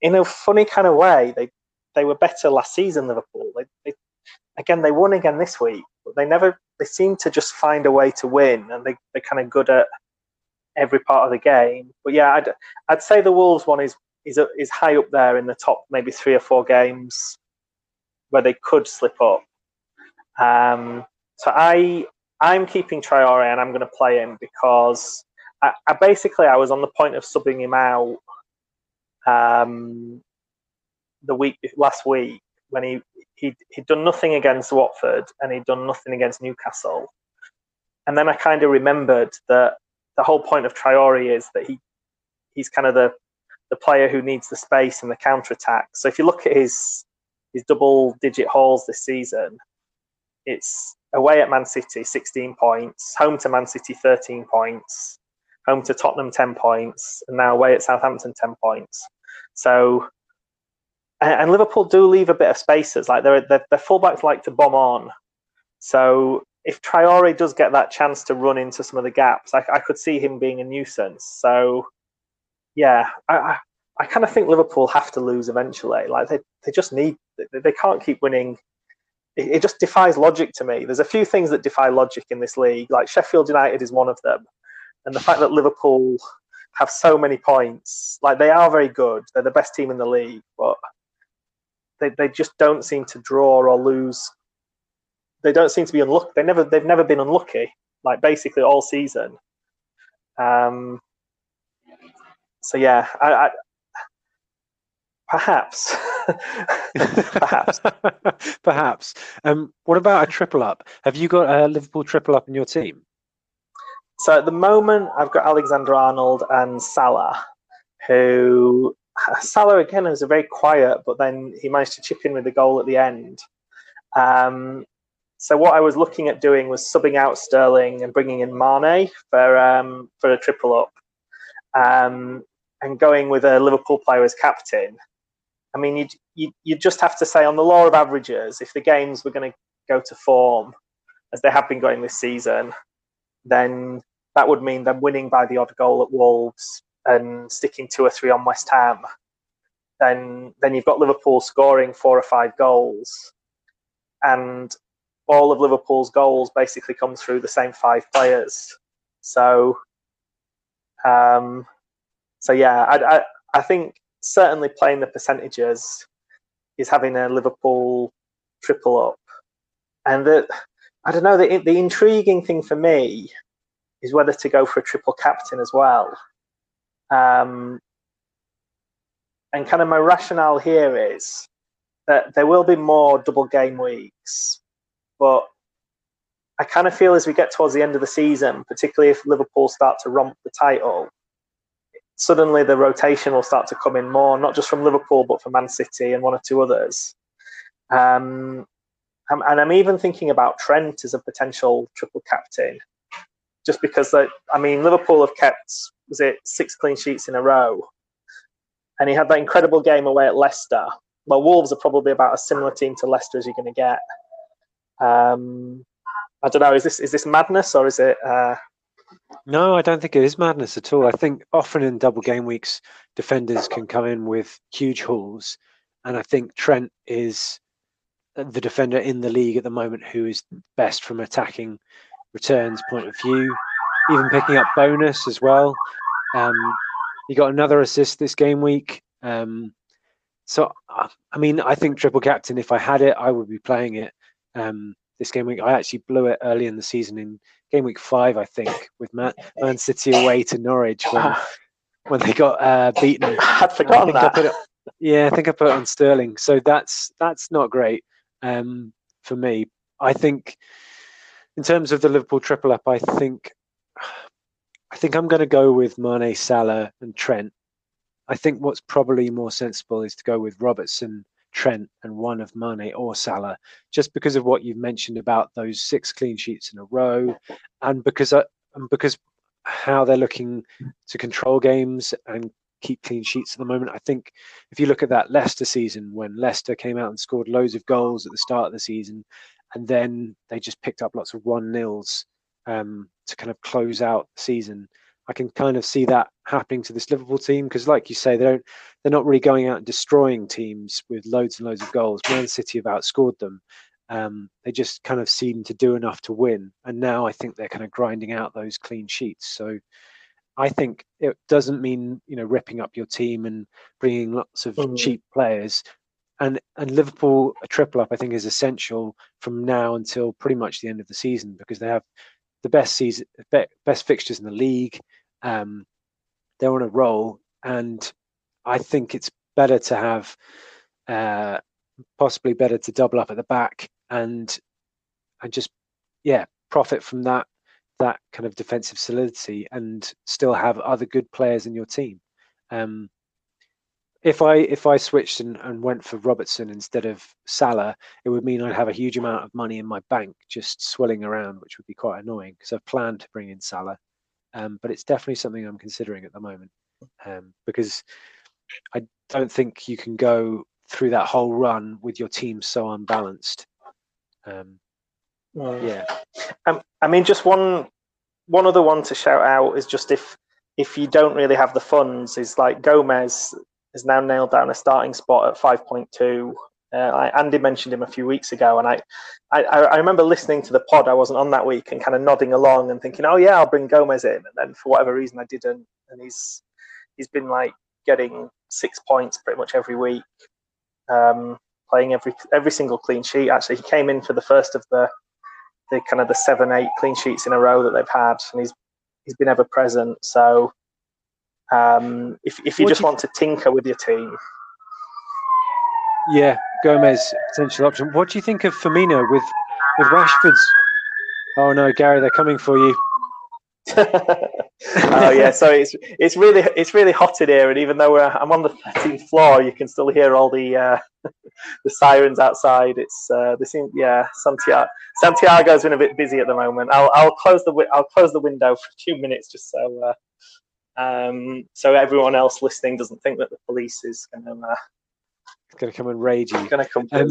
in a funny kind of way, they were better last season, Liverpool. They won again this week, but they seem to just find a way to win, and they're kind of good at every part of the game. But yeah, I'd say the Wolves one is high up there in the top maybe 3 or 4 games where they could slip up. So I'm keeping Traore and I'm going to play him because I was on the point of subbing him out last week when he'd done nothing against Watford and he'd done nothing against Newcastle. And then I kind of remembered that the whole point of Traore is that he's kind of the player who needs the space and the counter-attack. So if you look at his double-digit hauls this season, it's away at Man City, 16 points, home to Man City, 13 points, home to Tottenham, 10 points, and now away at Southampton, 10 points. So, and Liverpool do leave a bit of spaces. Like their fullbacks like to bomb on. So if Traore does get that chance to run into some of the gaps, I could see him being a nuisance. So, yeah, I kind of think Liverpool have to lose eventually. Like they just need, they can't keep winning. It just defies logic to me. There's a few things that defy logic in this league. Like Sheffield United is one of them. And the fact that Liverpool have so many points, like they are very good. They're the best team in the league, but they just don't seem to draw or lose. They don't seem to be unlucky. They've never been unlucky, like basically all season. So yeah, Perhaps. Perhaps. What about a triple up? Have you got a Liverpool triple up in your team? So at the moment, I've got Alexander-Arnold and Salah, who... Salah, again, was very quiet, but then he managed to chip in with the goal at the end. So what I was looking at doing was subbing out Sterling and bringing in Mane for a triple up and going with a Liverpool player as captain. I mean, you just have to say, on the law of averages, if the games were going to go to form, as they have been going this season, then that would mean them winning by the odd goal at Wolves and sticking 2 or 3 on West Ham. Then you've got Liverpool scoring 4 or 5 goals. And all of Liverpool's goals basically come through the same 5 players. So yeah, I think certainly playing the percentages is having a Liverpool triple up. And I don't know, the intriguing thing for me is whether to go for a triple captain as well. And kind of my rationale here is that there will be more double game weeks, but I kind of feel as we get towards the end of the season, particularly if Liverpool start to romp the title, suddenly the rotation will start to come in more, not just from Liverpool, but from Man City and 1 or 2 others. And I'm even thinking about Trent as a potential triple captain, just because Liverpool have kept, was it 6 clean sheets in a row? And he had that incredible game away at Leicester. Well, Wolves are probably about a similar team to Leicester as you're going to get. I don't know. Is this madness or is it? No, I don't think it is madness at all. I think often in double game weeks, defenders can come in with huge hauls, and I think Trent is the defender in the league at the moment who is best from attacking returns point of view, even picking up bonus as well. He got another assist this game week. So, I mean, I think triple captain, if I had it, I would be playing it this game week. I actually blew it early in the season in game week 5, I think, with Man City away to Norwich when they got beaten. I'd forgotten that. I think I put it on Sterling. So that's not great for me. I think in terms of the Liverpool triple up, I think I'm going to go with Mane, Salah and Trent. I think what's probably more sensible is to go with Robertson, Trent and one of Mane or Salah, just because of what you've mentioned about those 6 clean sheets in a row, and because how they're looking to control games and keep clean sheets at the moment. I think if you look at that Leicester season, when Leicester came out and scored loads of goals at the start of the season, and then they just picked up lots of 1-0s to kind of close out the season. I can kind of see that happening to this Liverpool team because, like you say, they're not really going out and destroying teams with loads and loads of goals. Man City have outscored them. They just kind of seem to do enough to win. And now I think they're kind of grinding out those clean sheets. So I think it doesn't mean, ripping up your team and bringing lots of cheap players. And Liverpool, a triple up, I think, is essential from now until pretty much the end of the season because they have the best fixtures in the league. They're on a roll, and I think it's better to have possibly better to double up at the back and just profit from that kind of defensive solidity and still have other good players in your team. If I switched and went for Robertson instead of Salah, it would mean I'd have a huge amount of money in my bank just swirling around, which would be quite annoying because I've planned to bring in Salah. But it's definitely something I'm considering at the moment because I don't think you can go through that whole run with your team so unbalanced. I mean, just one other one to shout out is just if you don't really have the funds, is like Gomez has now nailed down a starting spot at 5.2. Andy mentioned him a few weeks ago, and I remember listening to the pod. I wasn't on that week, and kind of nodding along and thinking, "Oh yeah, I'll bring Gomez in." And then for whatever reason, I didn't, and he's been like getting 6 points pretty much every week, playing every single clean sheet. Actually, he came in for the first of the kind of the 7-8 clean sheets in a row that they've had, and he's been ever present. So if you just want to tinker with your team. Yeah, Gomez, potential option. What do you think of Firmino with Rashford's? Oh no, Gary, they're coming for you. Oh yeah, so it's really hot in here, and even though I'm on the 13th floor, you can still hear all the sirens outside. It's Santiago's been a bit busy at the moment. I'll close the window for a few minutes just so everyone else listening doesn't think that the police is going to. It's going to come and raid you. It's going to come. A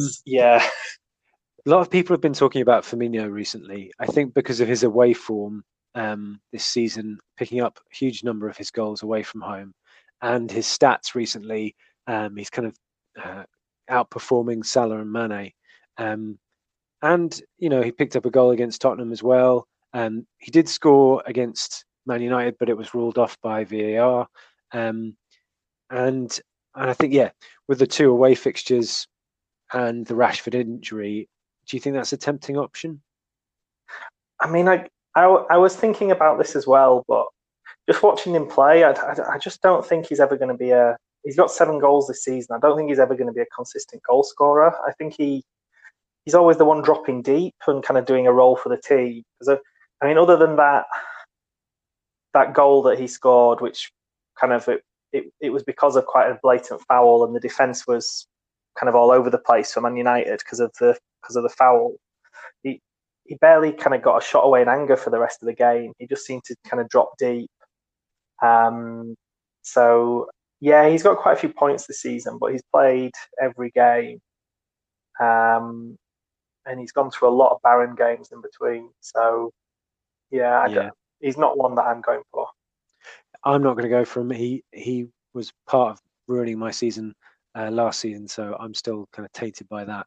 lot of people have been talking about Firmino recently. I think because of his away form this season, picking up a huge number of his goals away from home, and his stats recently, he's kind of outperforming Salah and Mane. He picked up a goal against Tottenham as well. He did score against Man United, but it was ruled off by VAR. And I think, with the 2 away fixtures and the Rashford injury, do you think that's a tempting option? I mean, I was thinking about this as well, but just watching him play, I just don't think he's ever going to be he's got 7 goals this season. I don't think he's ever going to be a consistent goal scorer. I think he's always the one dropping deep and kind of doing a role for the team. Because, I mean, other than that goal that he scored, which kind of... It was because of quite a blatant foul, and the defence was kind of all over the place for Man United because of the foul. He barely kind of got a shot away in anger for the rest of the game. He just seemed to kind of drop deep. He's got quite a few points this season, but he's played every game. and he's gone through a lot of barren games in between. So, yeah, he's not one that I'm going for. I'm not going to go for him. He was part of ruining my season last season, so I'm still kind of tainted by that.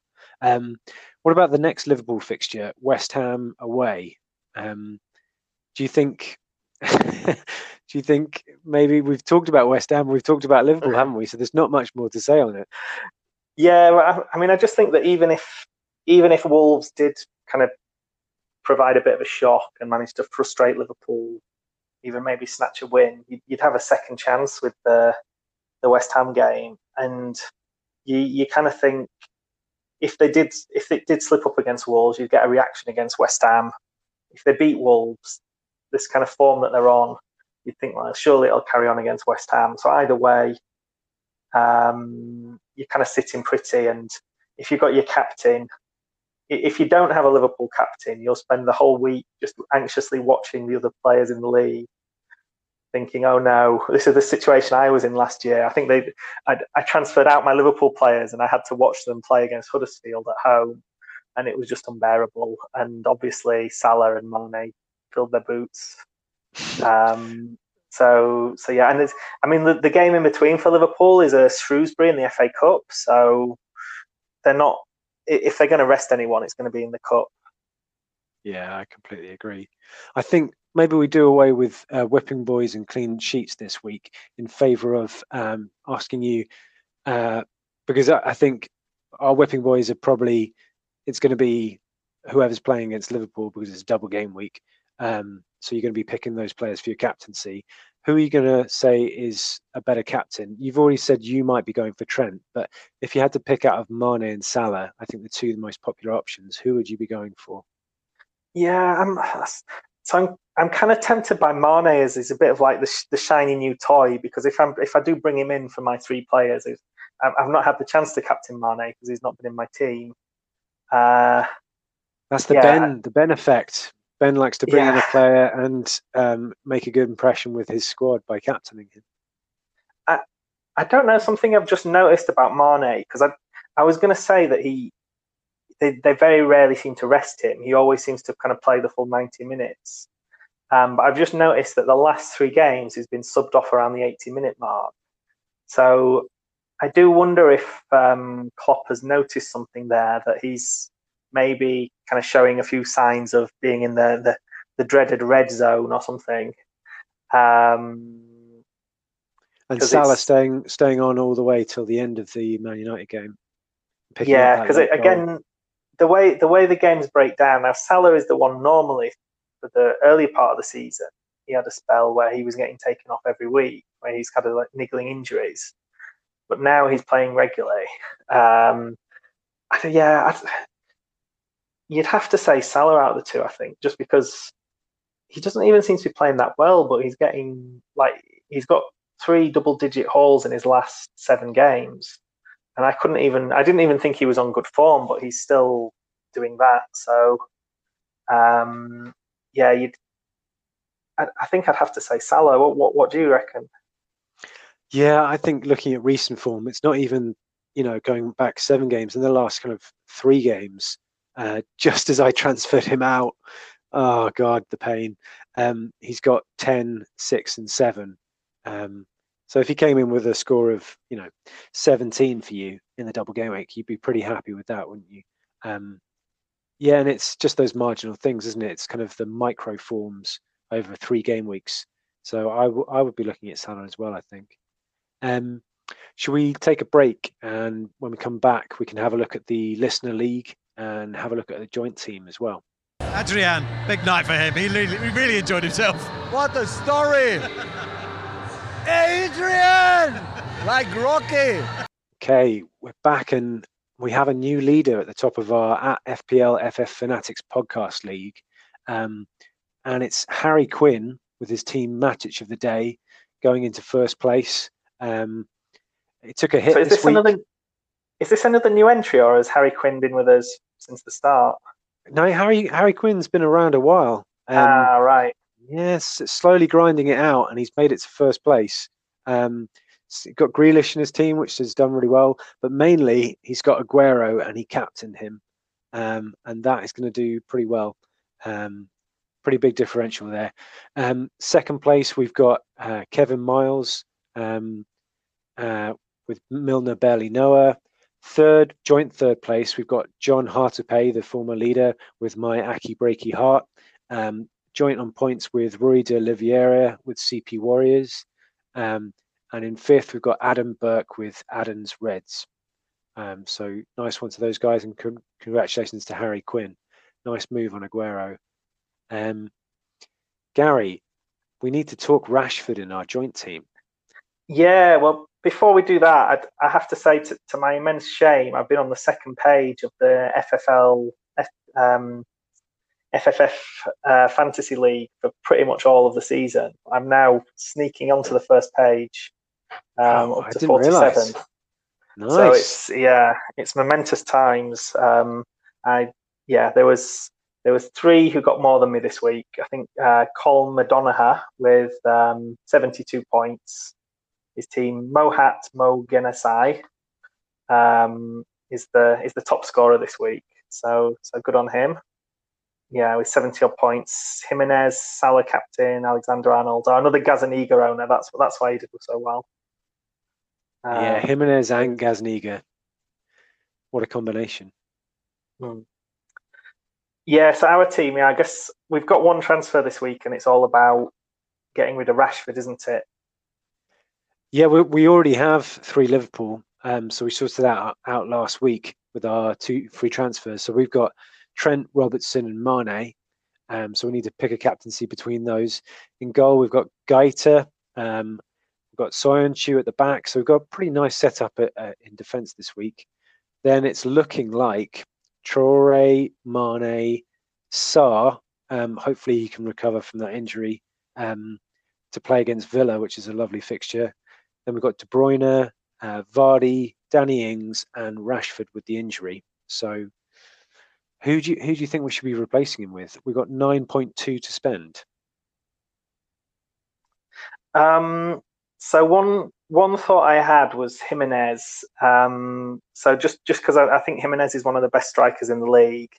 What about the next Liverpool fixture, West Ham away? Do you think maybe we've talked about West Ham, we've talked about Liverpool, haven't we? So there's not much more to say on it. Yeah, I mean, I just think that even if Wolves did kind of provide a bit of a shock and manage to frustrate Liverpool, even maybe snatch a win, you'd have a second chance with the West Ham game, and you kind of think if it did slip up against Wolves, you'd get a reaction against West Ham. If they beat Wolves, this kind of form that they're on, you'd think, well, surely it'll carry on against West Ham. So either way, you're kind of sitting pretty. And if you've got your captain, if you don't have a Liverpool captain, you'll spend the whole week just anxiously watching the other players in the league, thinking, oh no, this is the situation I was in last year. I think I transferred out my Liverpool players and I had to watch them play against Huddersfield at home, and it was just unbearable. And obviously Salah and Mane filled their boots. So yeah, and the game in between for Liverpool is a Shrewsbury in the FA Cup, so they're not. If they're going to rest anyone, it's going to be in the cup. Yeah, I completely agree. I think maybe we do away with whipping boys and clean sheets this week in favour of asking you, because I think our whipping boys are probably, it's going to be whoever's playing against Liverpool because it's a double game week. So you're going to be picking those players for your captaincy. Who are you going to say is a better captain? You've already said you might be going for Trent, but if you had to pick out of Mane and Salah, I think the two of the most popular options, who would you be going for? Yeah, I'm kind of tempted by Mane as is a bit of like the shiny new toy, because if I do bring him in for my three players, I've not had the chance to captain Mane because he's not been in my team. That's the Ben effect. Ben likes to bring in a player and make a good impression with his squad by captaining him. I don't know, something I've just noticed about Mane, because I was going to say that they very rarely seem to rest him. He always seems to kind of play the full 90 minutes. But I've just noticed that the last three games he's been subbed off around the 80-minute mark. So I do wonder if Klopp has noticed something there, that he's maybe kind of showing a few signs of being in the dreaded red zone or something. And Salah staying on all the way till the end of the Man United game. Yeah, because again, the way the games break down, now Salah is the one normally for the early part of the season. He had a spell where he was getting taken off every week, where he's kind of like niggling injuries. But now he's playing regularly. You'd have to say Salah out of the two, I think, just because he doesn't even seem to be playing that well, but he's getting, like, he's got three double-digit hauls in his last seven games. And I didn't even think he was on good form, but he's still doing that. So, I think I'd have to say Salah. What do you reckon? Yeah, I think looking at recent form, it's not even, going back seven games. In the last kind of three games, just as I transferred him out, oh God, the pain. He's got 10, 6 and 7. So if he came in with a score of 17 for you in the double game week, you'd be pretty happy with that, wouldn't you? And it's just those marginal things, isn't it? It's kind of the micro forms over three game weeks. So I would be looking at Salah as well, I think. Should we take a break, and when we come back we can have a look at the Listener League and have a look at the joint team as well. Adrian, big night for him. He really enjoyed himself. What a story! Adrian! Like Rocky! Okay, we're back and we have a new leader at the top of our FPL FF Fanatics podcast league. And it's Harry Quinn with his team Matic of the Day going into first place. It took a hit this week. Is this another new entry, or has Harry Quinn been with us since the start? No, Harry Quinn's been around a while. Right. Yes, slowly grinding it out, and he's made it to first place. Got Grealish in his team, which has done really well, but mainly he's got Aguero, and he captained him. and that is going to do pretty well. Pretty big differential there. Second place, we've got Kevin Miles with Milner Barely Noah. Third, joint third place, we've got John Hartepay, the former leader, with My Aki Breaky Heart. Joint on points with Rui de Oliveira with CP Warriors. And in fifth, we've got Adam Burke with Adam's Reds. So nice one to those guys, and congratulations to Harry Quinn. Nice move on Aguero. Gary, we need to talk Rashford in our joint team. Yeah, well, before we do that, I have to say, to my immense shame, I've been on the second page of the FFF Fantasy League for pretty much all of the season. I'm now sneaking onto the first page, up to 47. Nice. So it's momentous times. There was three who got more than me this week. I think Colm McDonagh with 72 points. His team, Mohat Mo Genasai, is the top scorer this week. So good on him. Yeah, with 70 odd points. Jimenez, Salah captain, Alexander Arnold, another Gazzaniga owner. That's why he did so well. Jimenez and Gazzaniga. What a combination. Yeah, so our team, I guess we've got one transfer this week, and it's all about getting rid of Rashford, isn't it? Yeah, we already have three Liverpool, so we sorted that out last week with our two free transfers. So we've got Trent, Robertson and Mane, so we need to pick a captaincy between those. In goal, we've got Gaeta, we've got Soyuncu at the back, so we've got a pretty nice setup in defence this week. Then it's looking like Traore, Mane, Sarr, hopefully he can recover from that injury, to play against Villa, which is a lovely fixture. Then we've got De Bruyne, Vardy, Danny Ings, and Rashford with the injury. So, who do you think we should be replacing him with? We've got 9.2 to spend. So one thought I had was Jimenez. So just because I think Jimenez is one of the best strikers in the league,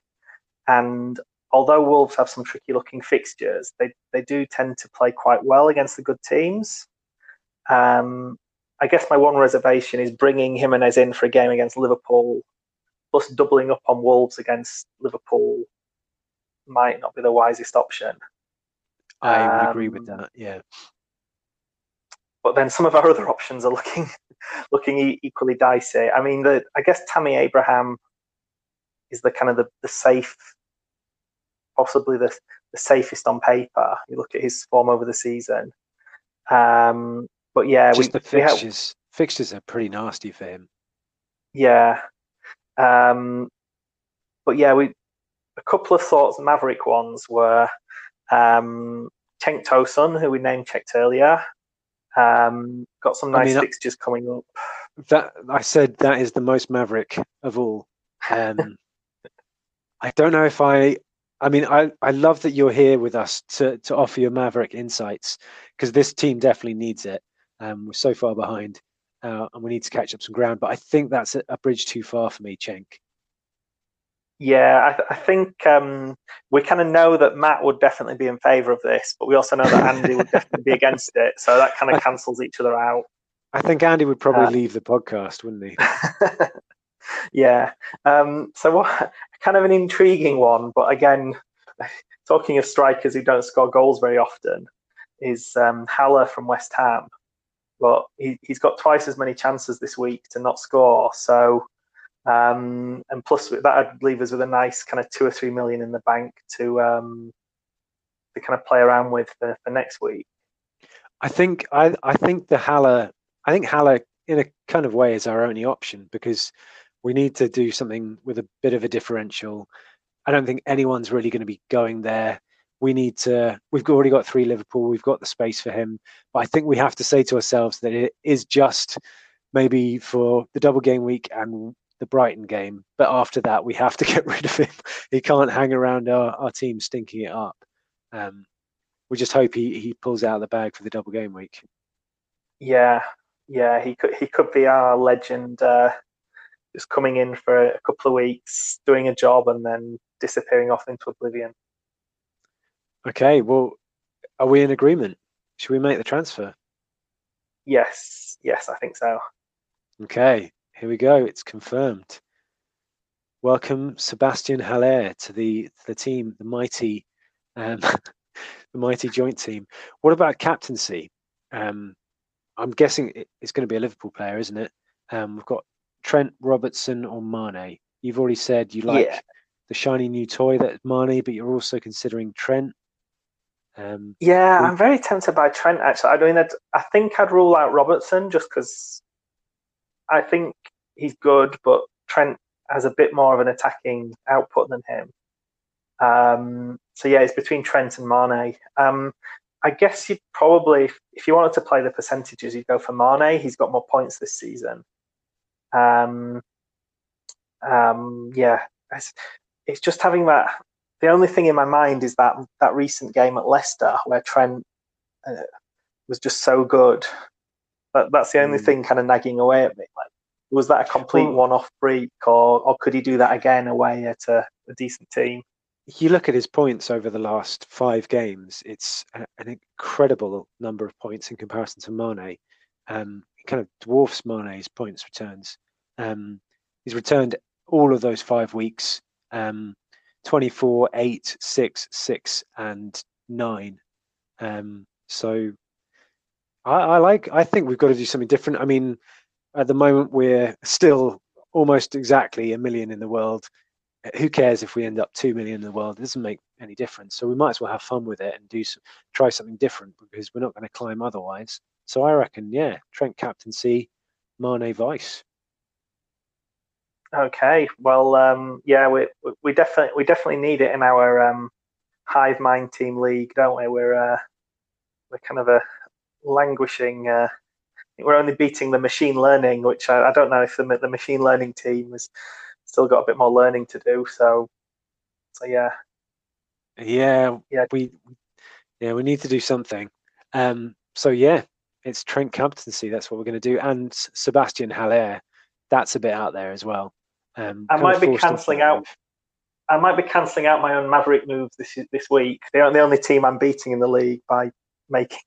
and although Wolves have some tricky looking fixtures, they do tend to play quite well against the good teams. I guess my one reservation is bringing Jimenez in for a game against Liverpool, plus doubling up on Wolves against Liverpool might not be the wisest option. I would agree with that, yeah. But then some of our other options are looking equally dicey. I mean, I guess Tammy Abraham is the kind of the safe, possibly the safest on paper. You look at his form over the season. But yeah, just the fixtures are pretty nasty for him. Yeah, but yeah, a couple of thoughts, Maverick ones were Cenk Tosun, who we name checked earlier. Got some nice fixtures coming up. That I said that is the most Maverick of all. I don't know if I love that you're here with us to offer your Maverick insights, because this team definitely needs it. We're so far behind, and we need to catch up some ground. But I think that's a bridge too far for me, Cenk. Yeah, I think we kind of know that Matt would definitely be in favour of this, but we also know that Andy would definitely be against it. So that kind of cancels each other out. I think Andy would probably leave the podcast, wouldn't he? Yeah. So what? Kind of an intriguing one, but again, talking of strikers who don't score goals very often, is Haller from West Ham. But he's got twice as many chances this week to not score. So, and plus that would leave us with a nice kind of 2 or 3 million in the bank to kind of play around with for next week. I think Haller in a kind of way is our only option, because we need to do something with a bit of a differential. I don't think anyone's really going to be going there. We've already got three Liverpool. We've got the space for him. But I think we have to say to ourselves that it is just maybe for the double game week and the Brighton game. But after that, we have to get rid of him. He can't hang around our team stinking it up. We just hope he pulls out of the bag for the double game week. Yeah, he could be our legend just coming in for a couple of weeks, doing a job, and then disappearing off into oblivion. Okay, well, are we in agreement? Should we make the transfer? Yes, I think so. Okay, here we go. It's confirmed. Welcome, Sébastien Haller, to the team, the mighty, the mighty joint team. What about captaincy? I'm guessing it's going to be a Liverpool player, isn't it? We've got Trent, Robertson, or Mane. You've already said you like the shiny new toy that is Mane, but you're also considering Trent. I'm very tempted by Trent, actually. I think I'd rule out Robertson just because I think he's good, but Trent has a bit more of an attacking output than him. It's between Trent and Mane. I guess you'd probably, if you wanted to play the percentages, you'd go for Mane. He's got more points this season. It's just having that. The only thing in my mind is that recent game at Leicester where Trent was just so good. That's the only thing kind of nagging away at me. Like, was that a complete one-off break, or could he do that again away at a decent team? You look at his points over the last 5 games, it's an incredible number of points in comparison to Mane. It kind of dwarfs Mane's points returns. He's returned all of those 5 weeks, 24, 8, 6, 6, and 9. I think we've got to do something different. I mean, at the moment, we're still almost exactly 1 million in the world. Who cares if we end up 2 million in the world? It doesn't make any difference. So we might as well have fun with it and try something different, because we're not going to climb otherwise. So I reckon, Trent captaincy, Mane vice. Okay, well, we definitely need it in our hive mind team league, don't we? We're kind of a languishing. We're only beating the machine learning, which I don't know if the machine learning team is. Still got a bit more learning to do, We need to do something. It's Trent captaincy. That's what we're going to do, and Sébastien Haller. That's a bit out there as well. I might be cancelling out my own Maverick move this week. They're the only team I'm beating in the league by making.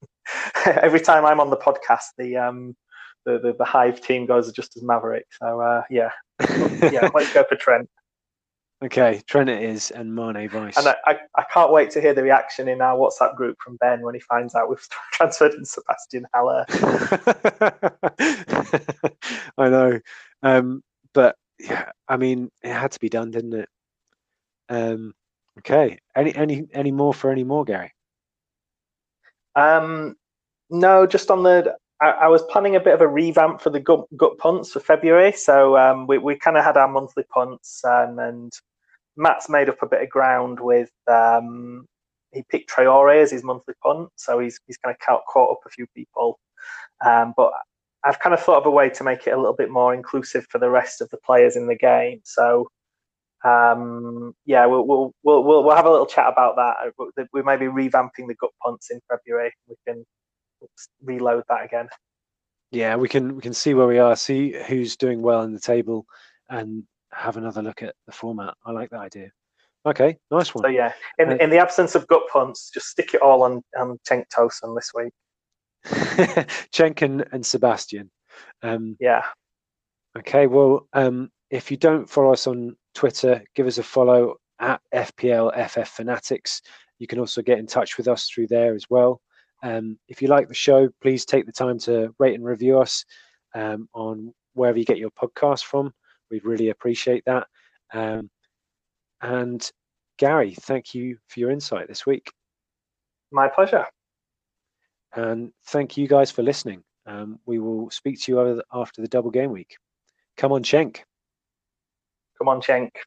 Every time I'm on the podcast, the Hive team goes just as Maverick. So let's go for Trent. Okay, Trent it is, and Mane vice. And I can't wait to hear the reaction in our WhatsApp group from Ben when he finds out we've transferred in Sébastien Haller. I know, it had to be done, didn't it? Okay. Any more for any more, Gary? No, just on the. I was planning a bit of a revamp for the gut punts for February. So we kind of had our monthly punts and Matt's made up a bit of ground with, he picked Traore as his monthly punt. So he's kind of caught up a few people. But I've kind of thought of a way to make it a little bit more inclusive for the rest of the players in the game. So we'll have a little chat about that. We may be revamping the gut punts in February. We can reload that again. We can see where we are, see who's doing well in the table, and have another look at the format. I like that idea. Okay, nice one. So in the absence of gut punts, just stick it all on Cenk Tosun this week. Cenk and Sébastien. Okay, well, if you don't follow us on Twitter, give us a follow at FPLFFfanatics. You can also get in touch with us through there as well. If you like the show, please take the time to rate and review us on wherever you get your podcast from. We'd really appreciate that. And Gary, thank you for your insight this week. My pleasure. And thank you guys for listening. We will speak to you after the double game week. Come on, Cenk.